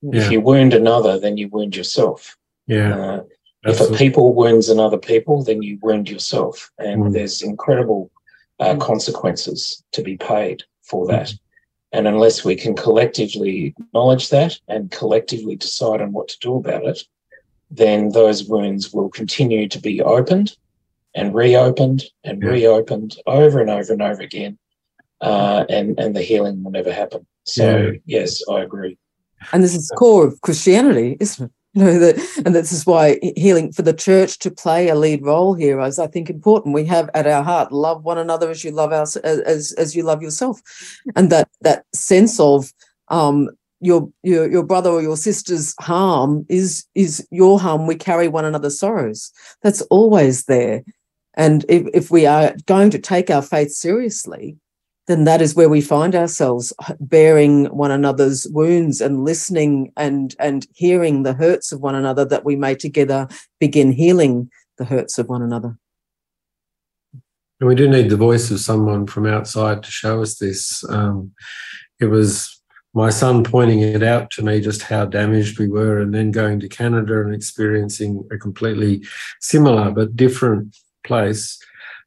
yeah. If you wound another, then you wound yourself. Yeah. Uh, if a people wounds another people, then you wound yourself, and mm. there's incredible uh, consequences to be paid for that. Mm. And unless we can collectively acknowledge that and collectively decide on what to do about it, then those wounds will continue to be opened and reopened and yeah. reopened over and over and over again, uh, and, and the healing will never happen. So, yeah. yes, I agree. And this is the core of Christianity, isn't it? You know, that, and this is why healing, for the church to play a lead role here, is, I think, important. We have at our heart, love one another as you love our, as as you love yourself. And that that sense of um, your, your your brother or your sister's harm is is your harm. We carry one another's sorrows. That's always there. And if, if we are going to take our faith seriously, then that is where we find ourselves bearing one another's wounds and listening and, and hearing the hurts of one another, that we may together begin healing the hurts of one another. And we do need the voice of someone from outside to show us this. Um, it was my son pointing it out to me, just how damaged we were, and then going to Canada and experiencing a completely similar but different place,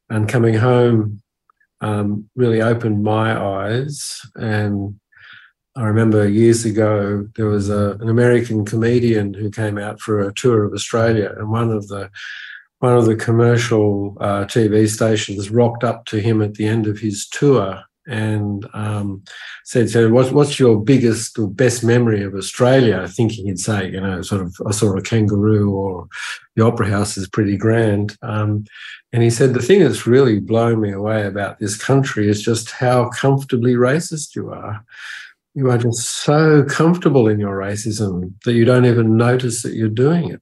and coming home um, really opened my eyes. And I remember years ago there was a, an American comedian who came out for a tour of Australia, and one of the one of the commercial uh, T V stations rocked up to him at the end of his tour and um, said, "So, what, what's your biggest or best memory of Australia?" Thinking he'd say, you know, sort of, "I saw a kangaroo," or "The Opera House is pretty grand." Um, and he said, "The thing that's really blown me away about this country is just how comfortably racist you are. You are just so comfortable in your racism that you don't even notice that you're doing it."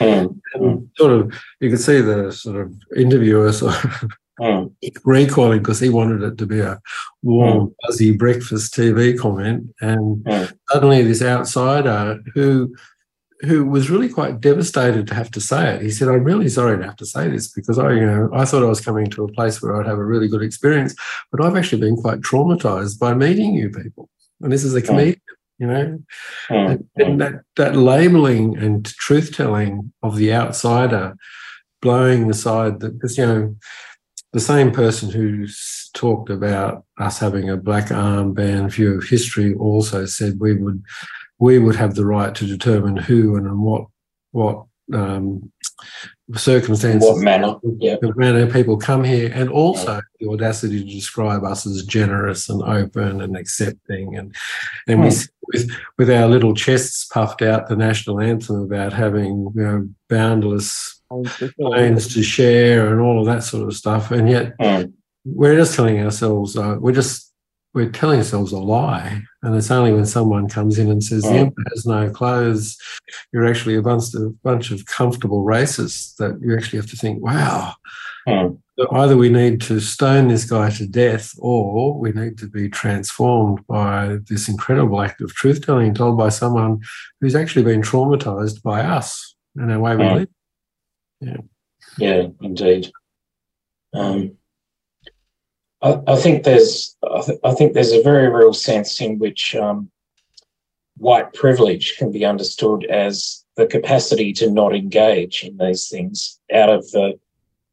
Mm. And sort of, you could see the sort of interviewer sort of Mm. recoiling, because he wanted it to be a warm, mm. fuzzy breakfast T V comment, and mm. suddenly this outsider who who was really quite devastated to have to say it. He said, "I'm really sorry to have to say this, because I, you know, I thought I was coming to a place where I'd have a really good experience, but I've actually been quite traumatized by meeting you people. And this is a comedian, you know." Mm. And, and that that labeling and truth-telling of the outsider, blowing aside that, because, you know, the same person who talked about us having a black armband view of history also said we would we would have the right to determine who and in what what um, circumstances. What manner? Yeah. The manner people come here, and also yeah. the audacity to describe us as generous and open and accepting, and and mm. we. With, with our little chests puffed out, the national anthem about having, you know, boundless planes to share and all of that sort of stuff, and yet mm. we're just telling ourselves uh, we're just we're telling ourselves a lie. And it's only when someone comes in and says mm. the emperor has no clothes, you're actually a bunch of bunch of comfortable racists, that you actually have to think, wow. Mm. Either we need to stone this guy to death, or we need to be transformed by this incredible act of truth-telling told by someone who's actually been traumatised by us in our way we live. Yeah, yeah, indeed. Um, I, I think there's, I, th I think there's a very real sense in which um, white privilege can be understood as the capacity to not engage in these things out of the.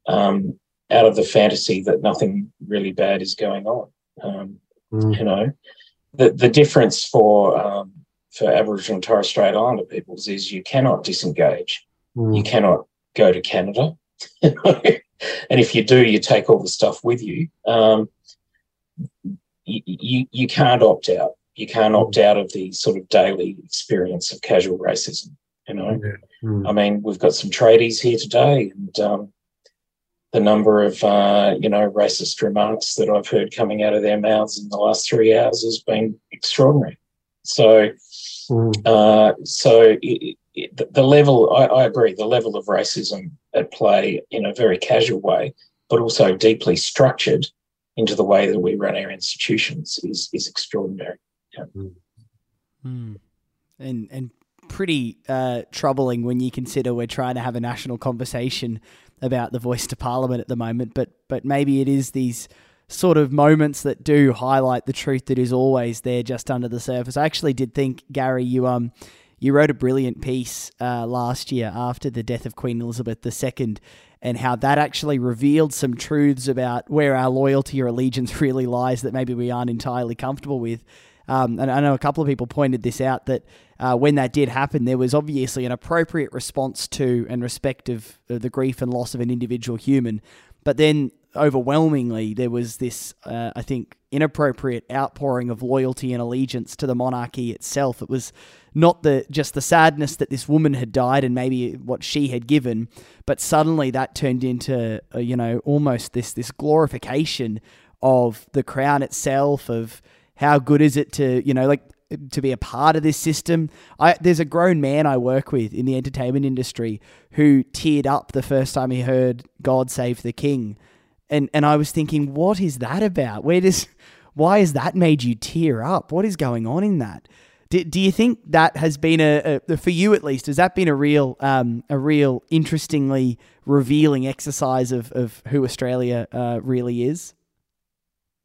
Um, out of the fantasy that nothing really bad is going on. Um, mm. You know, the, the difference for um, for Aboriginal and Torres Strait Islander peoples is you cannot disengage. Mm. You cannot go to Canada. You know? And if you do, you take all the stuff with you. Um, you, you, you can't opt out. You can't opt out of the sort of daily experience of casual racism, you know. Yeah. Mm. I mean, we've got some tradies here today, and um, the number of, uh, you know, racist remarks that I've heard coming out of their mouths in the last three hours has been extraordinary. So, mm. uh, so it, it, the level, I, I agree, the level of racism at play in a very casual way, but also deeply structured into the way that we run our institutions is is extraordinary. Yeah. Mm. And and pretty uh, troubling when you consider we're trying to have a national conversation about the voice to Parliament at the moment, but but maybe it is these sort of moments that do highlight the truth that is always there just under the surface. I actually did think, Garry, you um you wrote a brilliant piece uh, last year after the death of Queen Elizabeth the Second, and how that actually revealed some truths about where our loyalty or allegiance really lies that maybe we aren't entirely comfortable with. Um, and I know a couple of people pointed this out, that uh, when that did happen, there was obviously an appropriate response to and respect of the grief and loss of an individual human. But then overwhelmingly, there was this, uh, I think, inappropriate outpouring of loyalty and allegiance to the monarchy itself. It was not the just the sadness that this woman had died and maybe what she had given, but suddenly that turned into, uh, you know, almost this this glorification of the crown itself, of how good is it to, you know, like to be a part of this system? I, there's a grown man I work with in the entertainment industry who teared up the first time he heard "God Save the King," and and I was thinking, what is that about? Where does, why has that made you tear up? What is going on in that? Do, do you think that has been a, a, for you at least, has that been a real, um, a real interestingly revealing exercise of of who Australia uh, really is?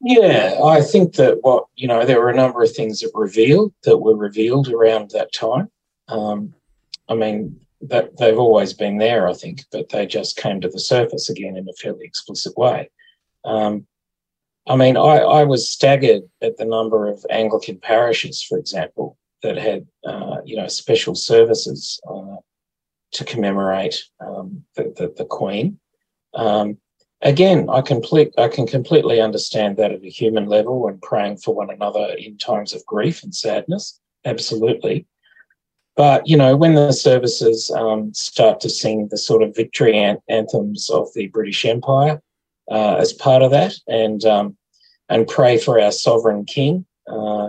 Yeah, I think that what, you know, there were a number of things that revealed that were revealed around that time. Um, I mean, that, they've always been there, I think, but they just came to the surface again in a fairly explicit way. Um, I mean, I, I was staggered at the number of Anglican parishes, for example, that had, uh, you know, special services uh, to commemorate um, the, the, the Queen. Um, Again, I complete. I can completely understand that at a human level, and praying for one another in times of grief and sadness, absolutely. But you know, when the services um, start to sing the sort of victory an anthems of the British Empire uh, as part of that, and um, and pray for our sovereign king, uh,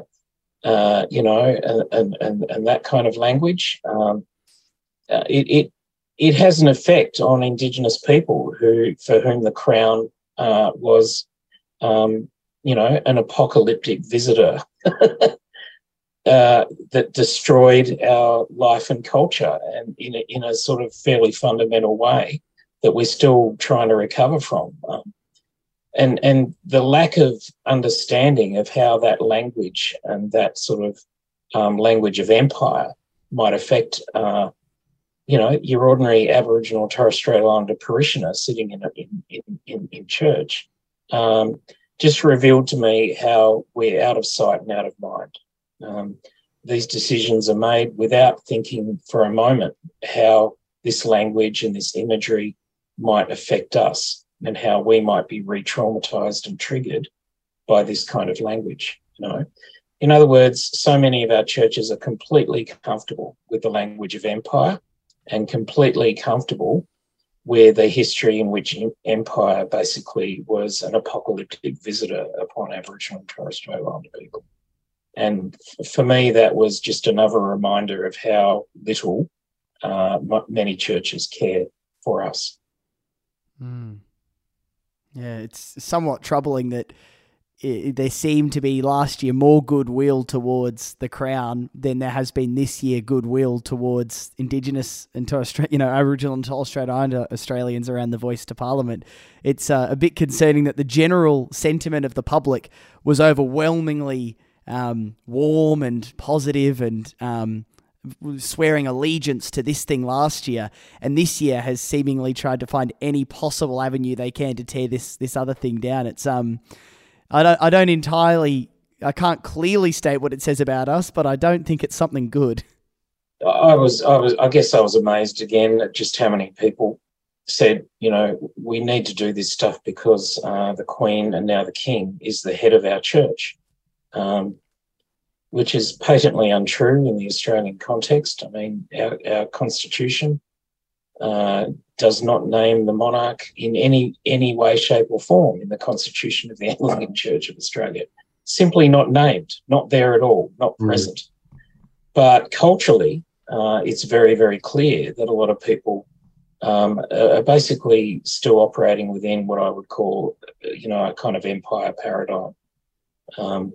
uh, you know, and and and that kind of language, um, uh, it. it It has an effect on Indigenous people who, for whom the Crown uh, was, um, you know, an apocalyptic visitor uh, that destroyed our life and culture, and in a, in a sort of fairly fundamental way that we're still trying to recover from. Um, and and the lack of understanding of how that language and that sort of um, language of empire might affect Uh, you know, your ordinary Aboriginal Torres Strait Islander parishioner sitting in a, in, in, in church um, just revealed to me how we're out of sight and out of mind. Um, these decisions are made without thinking for a moment how this language and this imagery might affect us and how we might be re-traumatized and triggered by this kind of language, you know. In other words, so many of our churches are completely comfortable with the language of empire and completely comfortable with a history in which empire basically was an apocalyptic visitor upon Aboriginal and Torres Strait Islander people. And for me, that was just another reminder of how little uh, many churches care for us. Mm. Yeah, it's somewhat troubling that it, there seemed to be last year more goodwill towards the Crown than there has been this year goodwill towards Indigenous and Torres Strait, you know, Aboriginal and Torres Strait Islander Australians around the voice to Parliament. It's uh, a bit concerning that the general sentiment of the public was overwhelmingly um, warm and positive and um, swearing allegiance to this thing last year, and this year has seemingly tried to find any possible avenue they can to tear this this other thing down. It's um. I don't, I don't entirely, I can't clearly state what it says about us, but I don't think it's something good. I was, I was, I guess I was amazed again at just how many people said, you know, we need to do this stuff because uh, the Queen and now the King is the head of our church, um, which is patently untrue in the Australian context. I mean, our, our constitution uh does not name the monarch in any any way, shape or form in the Constitution of the Anglican Church of Australia. Simply not named, not there at all, not mm. present. But culturally, uh, it's very, very clear that a lot of people um, are basically still operating within what I would call, you know, a kind of empire paradigm. Um,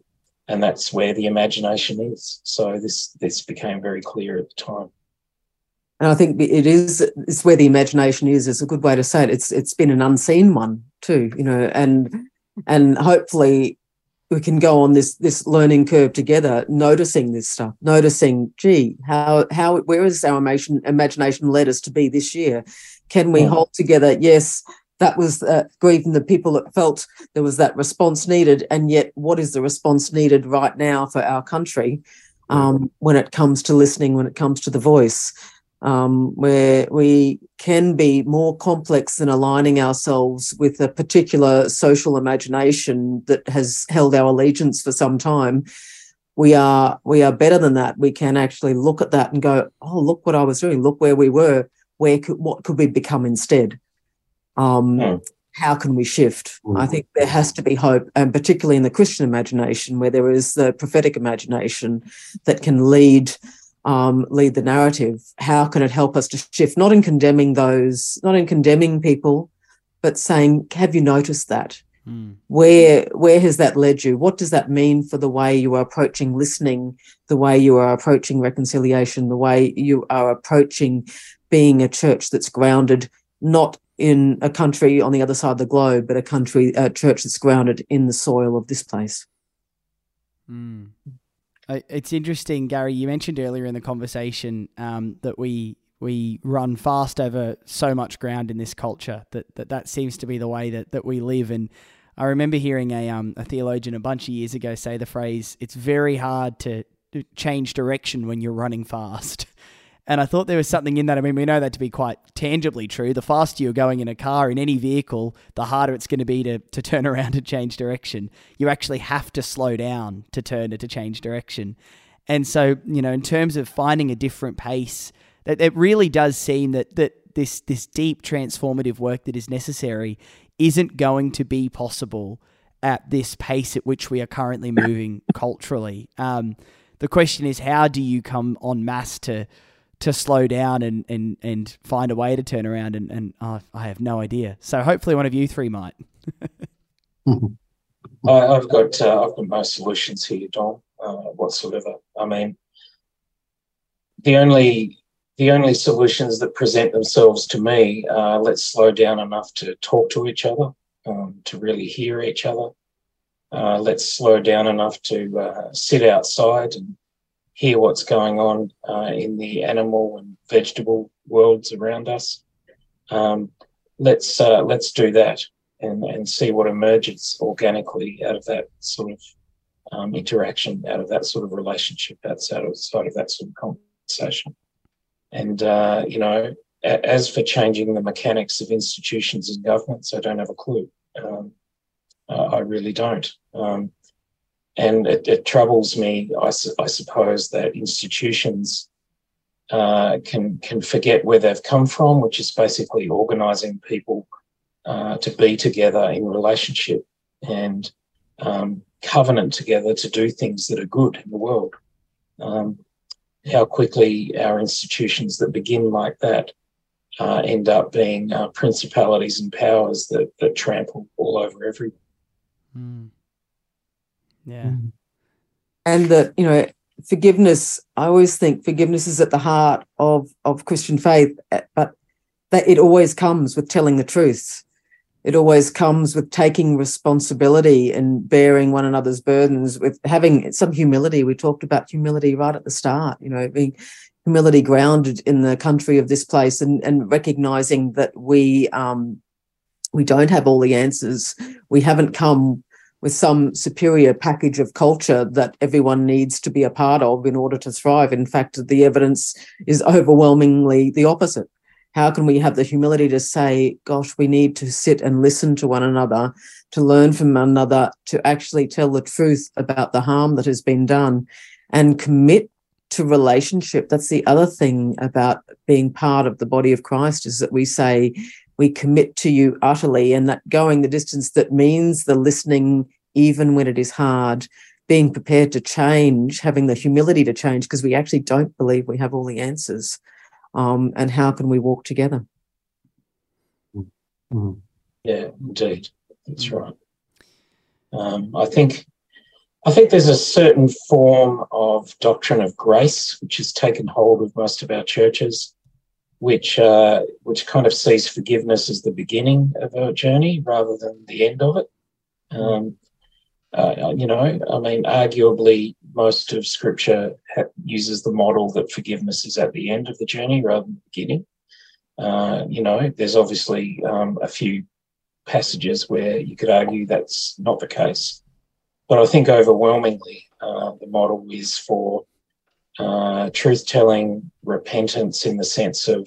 and that's where the imagination is. So this this became very clear at the time. And I think it is, it's where the imagination is, is a good way to say it. It's It's been an unseen one too, you know, and and hopefully we can go on this this learning curve together, noticing this stuff, noticing, gee, how how where has our imagine, imagination led us to be this year? Can we yeah. hold together, yes, that was uh, grieving the people that felt there was that response needed, and yet what is the response needed right now for our country um, when it comes to listening, when it comes to the voice? Um, where we can be more complex than aligning ourselves with a particular social imagination that has held our allegiance for some time. We are we are better than that. We can actually look at that and go, oh, look what I was doing. Look where we were. Where could, what could we become instead? Um, yeah. How can we shift? Mm. I think there has to be hope, and particularly in the Christian imagination, where there is the prophetic imagination that can lead Um, lead the narrative. How can it help us to shift? Not in condemning those, not in condemning people, but saying, have you noticed that? Mm. Where where has that led you? What does that mean for the way you are approaching listening, the way you are approaching reconciliation, the way you are approaching being a church that's grounded not in a country on the other side of the globe, but a country, a church that's grounded in the soil of this place? Mm. It's interesting, Gary, you mentioned earlier in the conversation um, that we we run fast over so much ground in this culture, that that, that seems to be the way that, that we live. And I remember hearing a, um, a theologian a bunch of years ago say the phrase, it's very hard to change direction when you're running fast. And I thought there was something in that. I mean, we know that to be quite tangibly true. The faster you're going in a car, in any vehicle, the harder it's going to be to, to turn around and change direction. You actually have to slow down to turn it to change direction. And so, you know, in terms of finding a different pace, that it really does seem that that this this deep transformative work that is necessary isn't going to be possible at this pace at which we are currently moving culturally. Um, the question is, how do you come en masse to to slow down and, and, and find a way to turn around and, and oh, I have no idea. So hopefully one of you three might. I've got uh, I've got no solutions here, Dom, uh, whatsoever. I mean, the only the only solutions that present themselves to me are let's slow down enough to talk to each other, um, to really hear each other. Uh, let's slow down enough to uh, sit outside and hear what's going on uh, in the animal and vegetable worlds around us. Um, let's uh, let's do that and, and see what emerges organically out of that sort of um, interaction, out of that sort of relationship, outside of, outside of that sort of conversation. And, uh, you know, As for changing the mechanics of institutions and governments, I don't have a clue. Um, I really don't. Um, and it, it troubles me, I, su I suppose, that institutions uh, can, can forget where they've come from, which is basically organising people uh, to be together in relationship and um, covenant together to do things that are good in the world. Um, how quickly our institutions that begin like that Uh, end up being uh, principalities and powers that, that trample all over everyone. Mm. Yeah. Mm. And that, you know, forgiveness, I always think forgiveness is at the heart of, of Christian faith, but that it always comes with telling the truth. It always comes with taking responsibility and bearing one another's burdens, with having some humility. We talked about humility right at the start, you know, being humility grounded in the country of this place, and, and recognising that we um, we don't have all the answers. We haven't come with some superior package of culture that everyone needs to be a part of in order to thrive. In fact, the evidence is overwhelmingly the opposite. How can we have the humility to say, gosh, we need to sit and listen to one another, to learn from one another, to actually tell the truth about the harm that has been done, and commit to relationship. That's the other thing about being part of the body of Christ, is that we say we commit to you utterly, and that going the distance, that means the listening even when it is hard, being prepared to change, having the humility to change, because we actually don't believe we have all the answers. Um, and how can we walk together? Mm-hmm. Yeah, indeed. That's right. Um, I think I think there's a certain form of doctrine of grace which has taken hold of most of our churches, which uh, which kind of sees forgiveness as the beginning of our journey rather than the end of it. Um, uh, you know, I mean, arguably most of Scripture ha uses the model that forgiveness is at the end of the journey rather than the beginning. Uh, you know, there's obviously um, a few passages where you could argue that's not the case. But I think overwhelmingly uh, the model is for uh, truth-telling, repentance in the sense of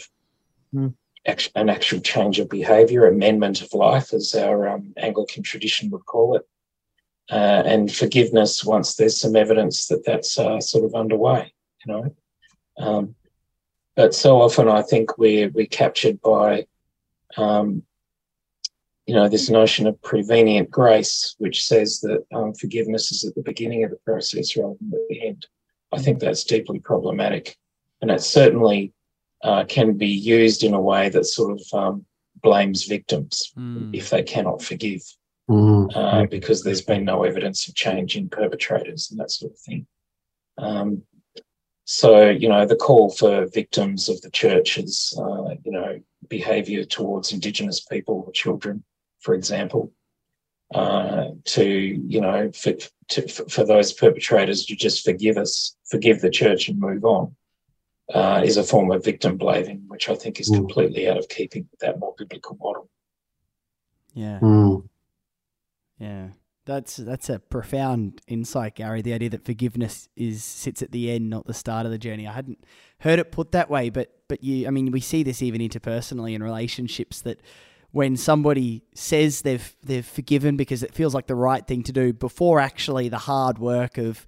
mm. act an actual change of behaviour, amendment of life, as our um, Anglican tradition would call it, uh, and forgiveness once there's some evidence that that's uh, sort of underway, you know. Um, but so often I think we're, we're captured by Um, you know, this notion of prevenient grace, which says that um, forgiveness is at the beginning of the process rather than at the end. I think that's deeply problematic. And it certainly uh, can be used in a way that sort of um, blames victims mm. if they cannot forgive, mm. uh, because there's been no evidence of change in perpetrators and that sort of thing. Um, so, you know, the call for victims of the church is, uh, you know, behaviour towards Indigenous people or children, for example, uh, to, you know, for, to, for those perpetrators to just forgive us, forgive the church and move on, uh, is a form of victim blaming, which I think is mm. completely out of keeping with that more biblical model. Yeah. Mm. Yeah. That's, that's a profound insight, Garry, the idea that forgiveness is sits at the end, not the start of the journey. I hadn't heard it put that way, but but you, I mean, we see this even interpersonally in relationships, that when somebody says they've they've forgiven because it feels like the right thing to do, before actually the hard work of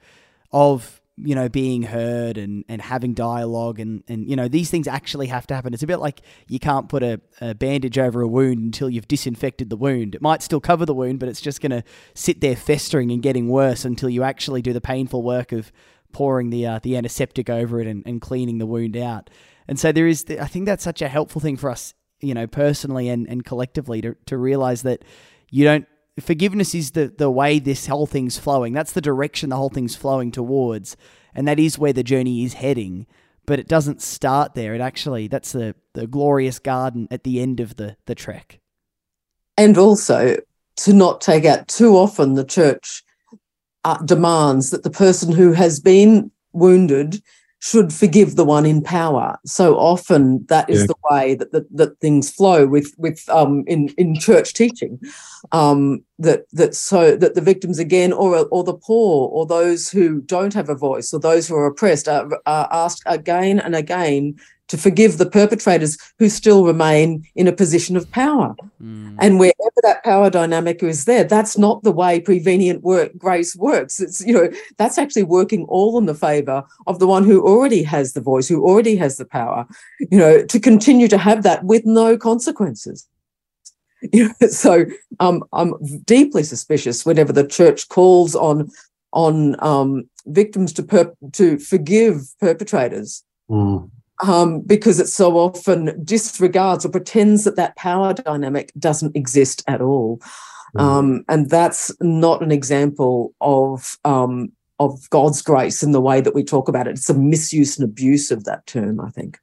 of you know being heard and and having dialogue and and you know these things actually have to happen. It's a bit like you can't put a, a bandage over a wound until you've disinfected the wound. It might still cover the wound, but it's just going to sit there festering and getting worse until you actually do the painful work of pouring the uh, the antiseptic over it and, and cleaning the wound out. And so there is, the, I think that's such a helpful thing for us, you know, personally and, and collectively to, to realize that you don't, forgiveness is the, the way this whole thing's flowing. That's the direction the whole thing's flowing towards. And that is where the journey is heading, but it doesn't start there. It actually, that's the, the glorious garden at the end of the, the trek. And also to not take out too often, the church uh, demands that the person who has been wounded should forgive the one in power. So often that is yeah. the way that, that that things flow with with um in in church teaching, um that that so that the victims again, or or the poor, or those who don't have a voice, or those who are oppressed, are, are asked again and again to forgive the perpetrators who still remain in a position of power. Mm. And wherever that power dynamic is there, that's not the way prevenient work, grace works. It's, you know, that's actually working all in the favour of the one who already has the voice, who already has the power, you know, to continue to have that with no consequences. You know, so um, I'm deeply suspicious whenever the church calls on on um, victims to per- to forgive perpetrators. Mm. Um, because it so often disregards or pretends that that power dynamic doesn't exist at all. Um, and that's not an example of um, of God's grace in the way that we talk about it. It's a misuse and abuse of that term, I think.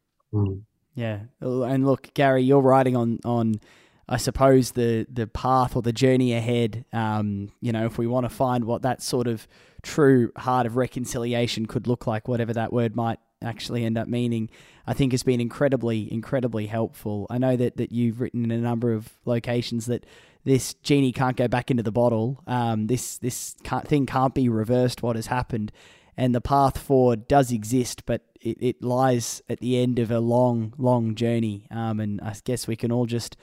Yeah. And look, Garry, you're writing on, on I suppose, the, the path or the journey ahead, um, you know, if we want to find what that sort of true heart of reconciliation could look like, whatever that word might actually end up meaning, I think has been incredibly, incredibly helpful. I know that that you've written in a number of locations that this genie can't go back into the bottle. Um, this this can't, thing can't be reversed, what has happened. And the path forward does exist, but it, it lies at the end of a long, long journey. Um, and I guess we can all just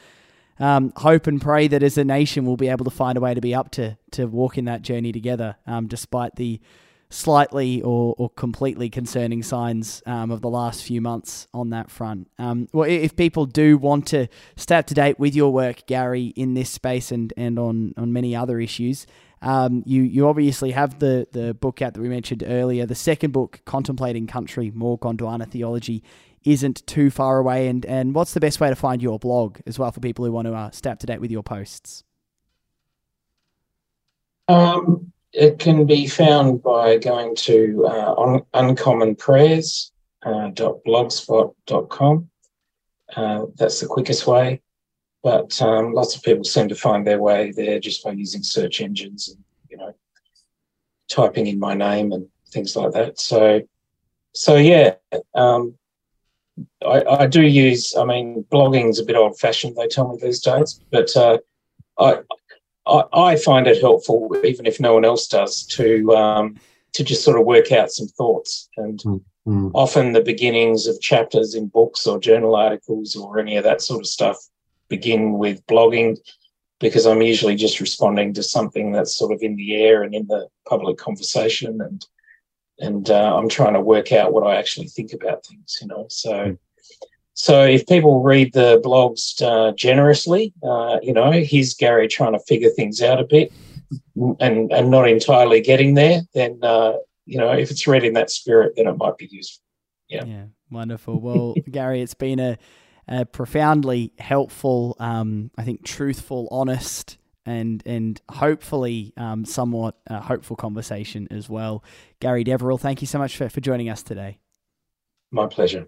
um, hope and pray that as a nation we'll be able to find a way to be up to, to walk in that journey together, um, despite the slightly or, or completely concerning signs um, of the last few months on that front. Um, well, if people do want to stay up to date with your work, Garry, in this space and, and on, on many other issues, um, you, you obviously have the, the book out that we mentioned earlier. The second book, Contemplating Country, More Gondwana Theology, isn't too far away. And, and what's the best way to find your blog as well for people who want to uh, stay up to date with your posts? Um. It can be found by going to uh, un- uncommonprayers dot blogspot dot com. Uh, that's the quickest way. But um, lots of people seem to find their way there just by using search engines and, you know, typing in my name and things like that. So, so yeah, um, I, I do use, I mean, blogging's a bit old-fashioned, they tell me these days, but uh, I... I find it helpful, even if no one else does, to um, to just sort of work out some thoughts. And mm-hmm. often the beginnings of chapters in books or journal articles or any of that sort of stuff begin with blogging, because I'm usually just responding to something that's sort of in the air and in the public conversation, and and uh, I'm trying to work out what I actually think about things, you know. So. Mm-hmm. So if people read the blogs uh, generously, uh, you know, here's Garry trying to figure things out a bit and, and not entirely getting there, then, uh, you know, if it's read in that spirit, then it might be useful. Yeah. Yeah, wonderful. Well, Garry, it's been a, a profoundly helpful, um, I think, truthful, honest, and and hopefully um, somewhat uh, hopeful conversation as well. Garry Deverell, thank you so much for, for joining us today. My pleasure.